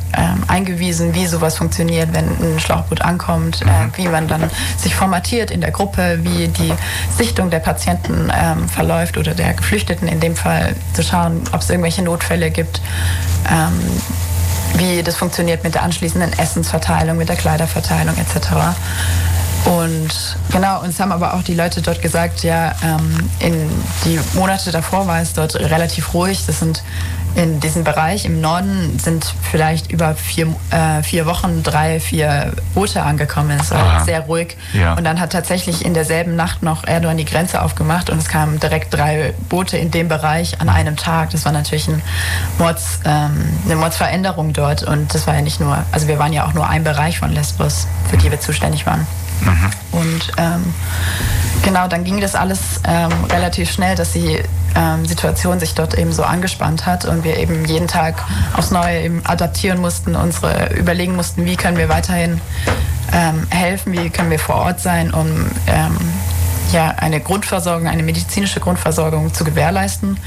eingewiesen, wie sowas funktioniert, wenn ein Schlauchboot ankommt, wie man dann sich formatiert in der Gruppe, wie die Sichtung der Patienten verläuft oder der Geflüchteten in dem Fall, zu schauen, ob es irgendwelche Notfälle gibt, wie das funktioniert mit der anschließenden Essensverteilung, mit der Kleiderverteilung etc. Und genau, uns haben aber auch die Leute dort gesagt, ja, in die Monate davor war es dort relativ ruhig. Das sind in diesem Bereich im Norden sind vielleicht über 4 Wochen 3, 4 Boote angekommen. Es war sehr ruhig. Ja. Und dann hat tatsächlich in derselben Nacht noch Erdogan die Grenze aufgemacht und es kamen direkt 3 Boote in dem Bereich an einem Tag. Das war natürlich eine Mordsveränderung dort. Und das war ja nicht nur, also wir waren ja auch nur ein Bereich von Lesbos, für die wir zuständig waren. Und dann ging das alles relativ schnell, dass die Situation sich dort eben so angespannt hat und wir eben jeden Tag aufs Neue eben adaptieren mussten, überlegen mussten, wie können wir weiterhin helfen, wie können wir vor Ort sein, um eine Grundversorgung, eine medizinische Grundversorgung zu gewährleisten.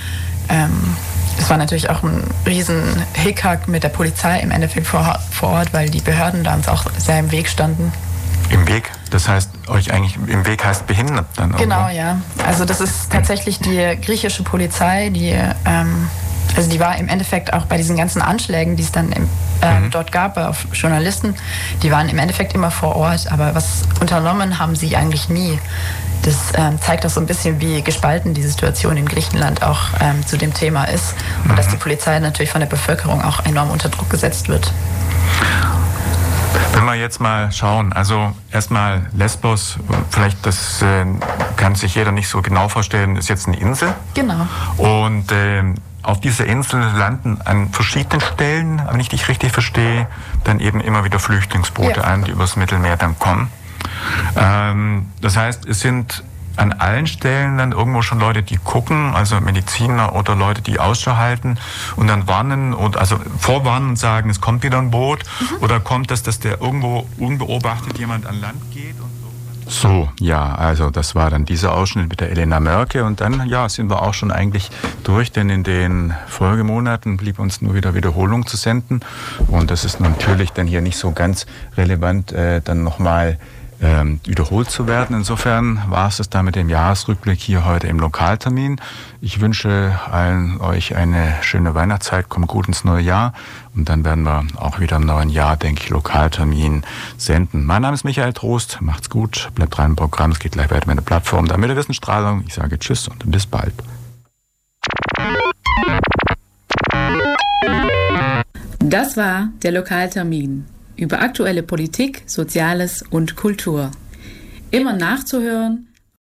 Es war natürlich auch ein riesen Hickhack mit der Polizei im Endeffekt vor Ort, weil die Behörden da uns auch sehr im Weg standen. Im Weg? Das heißt, euch eigentlich im Weg heißt behindert dann? Genau, oder? Ja. Also das ist tatsächlich die griechische Polizei, die die war im Endeffekt auch bei diesen ganzen Anschlägen, die es dann dort gab auf Journalisten, die waren im Endeffekt immer vor Ort, aber was unternommen haben sie eigentlich nie. Das zeigt auch so ein bisschen, wie gespalten die Situation in Griechenland auch zu dem Thema ist und dass die Polizei natürlich von der Bevölkerung auch enorm unter Druck gesetzt wird. Wenn wir jetzt mal schauen, also erstmal Lesbos, vielleicht das kann sich jeder nicht so genau vorstellen, ist jetzt eine Insel. Genau. Und Auf dieser Insel landen an verschiedenen Stellen, wenn ich dich richtig verstehe, dann eben immer wieder Flüchtlingsboote an, die übers Mittelmeer dann kommen. Das heißt, es sind an allen Stellen dann irgendwo schon Leute, die gucken, also Mediziner oder Leute, die Ausschau halten und dann warnen, und also vorwarnen und sagen, es kommt wieder ein Boot oder kommt das, dass der irgendwo unbeobachtet jemand an Land geht. Und so, ja, also das war dann dieser Ausschnitt mit der Elena Mörke und dann, ja, sind wir auch schon eigentlich durch, denn in den Folgemonaten blieb uns nur wieder Wiederholung zu senden und das ist natürlich dann hier nicht so ganz relevant, dann nochmal wiederholt zu werden. Insofern war es dann mit dem Jahresrückblick hier heute im Lokaltermin. Ich wünsche allen euch eine schöne Weihnachtszeit, kommt gut ins neue Jahr und dann werden wir auch wieder im neuen Jahr, denke ich, Lokaltermin senden. Mein Name ist Michael Trost, macht's gut, bleibt dran im Programm, es geht gleich weiter mit der Plattform der Mittelwissenstrahlung. Ich sage tschüss und bis bald. Das war der Lokaltermin. Über aktuelle Politik, Soziales und Kultur. Immer nachzuhören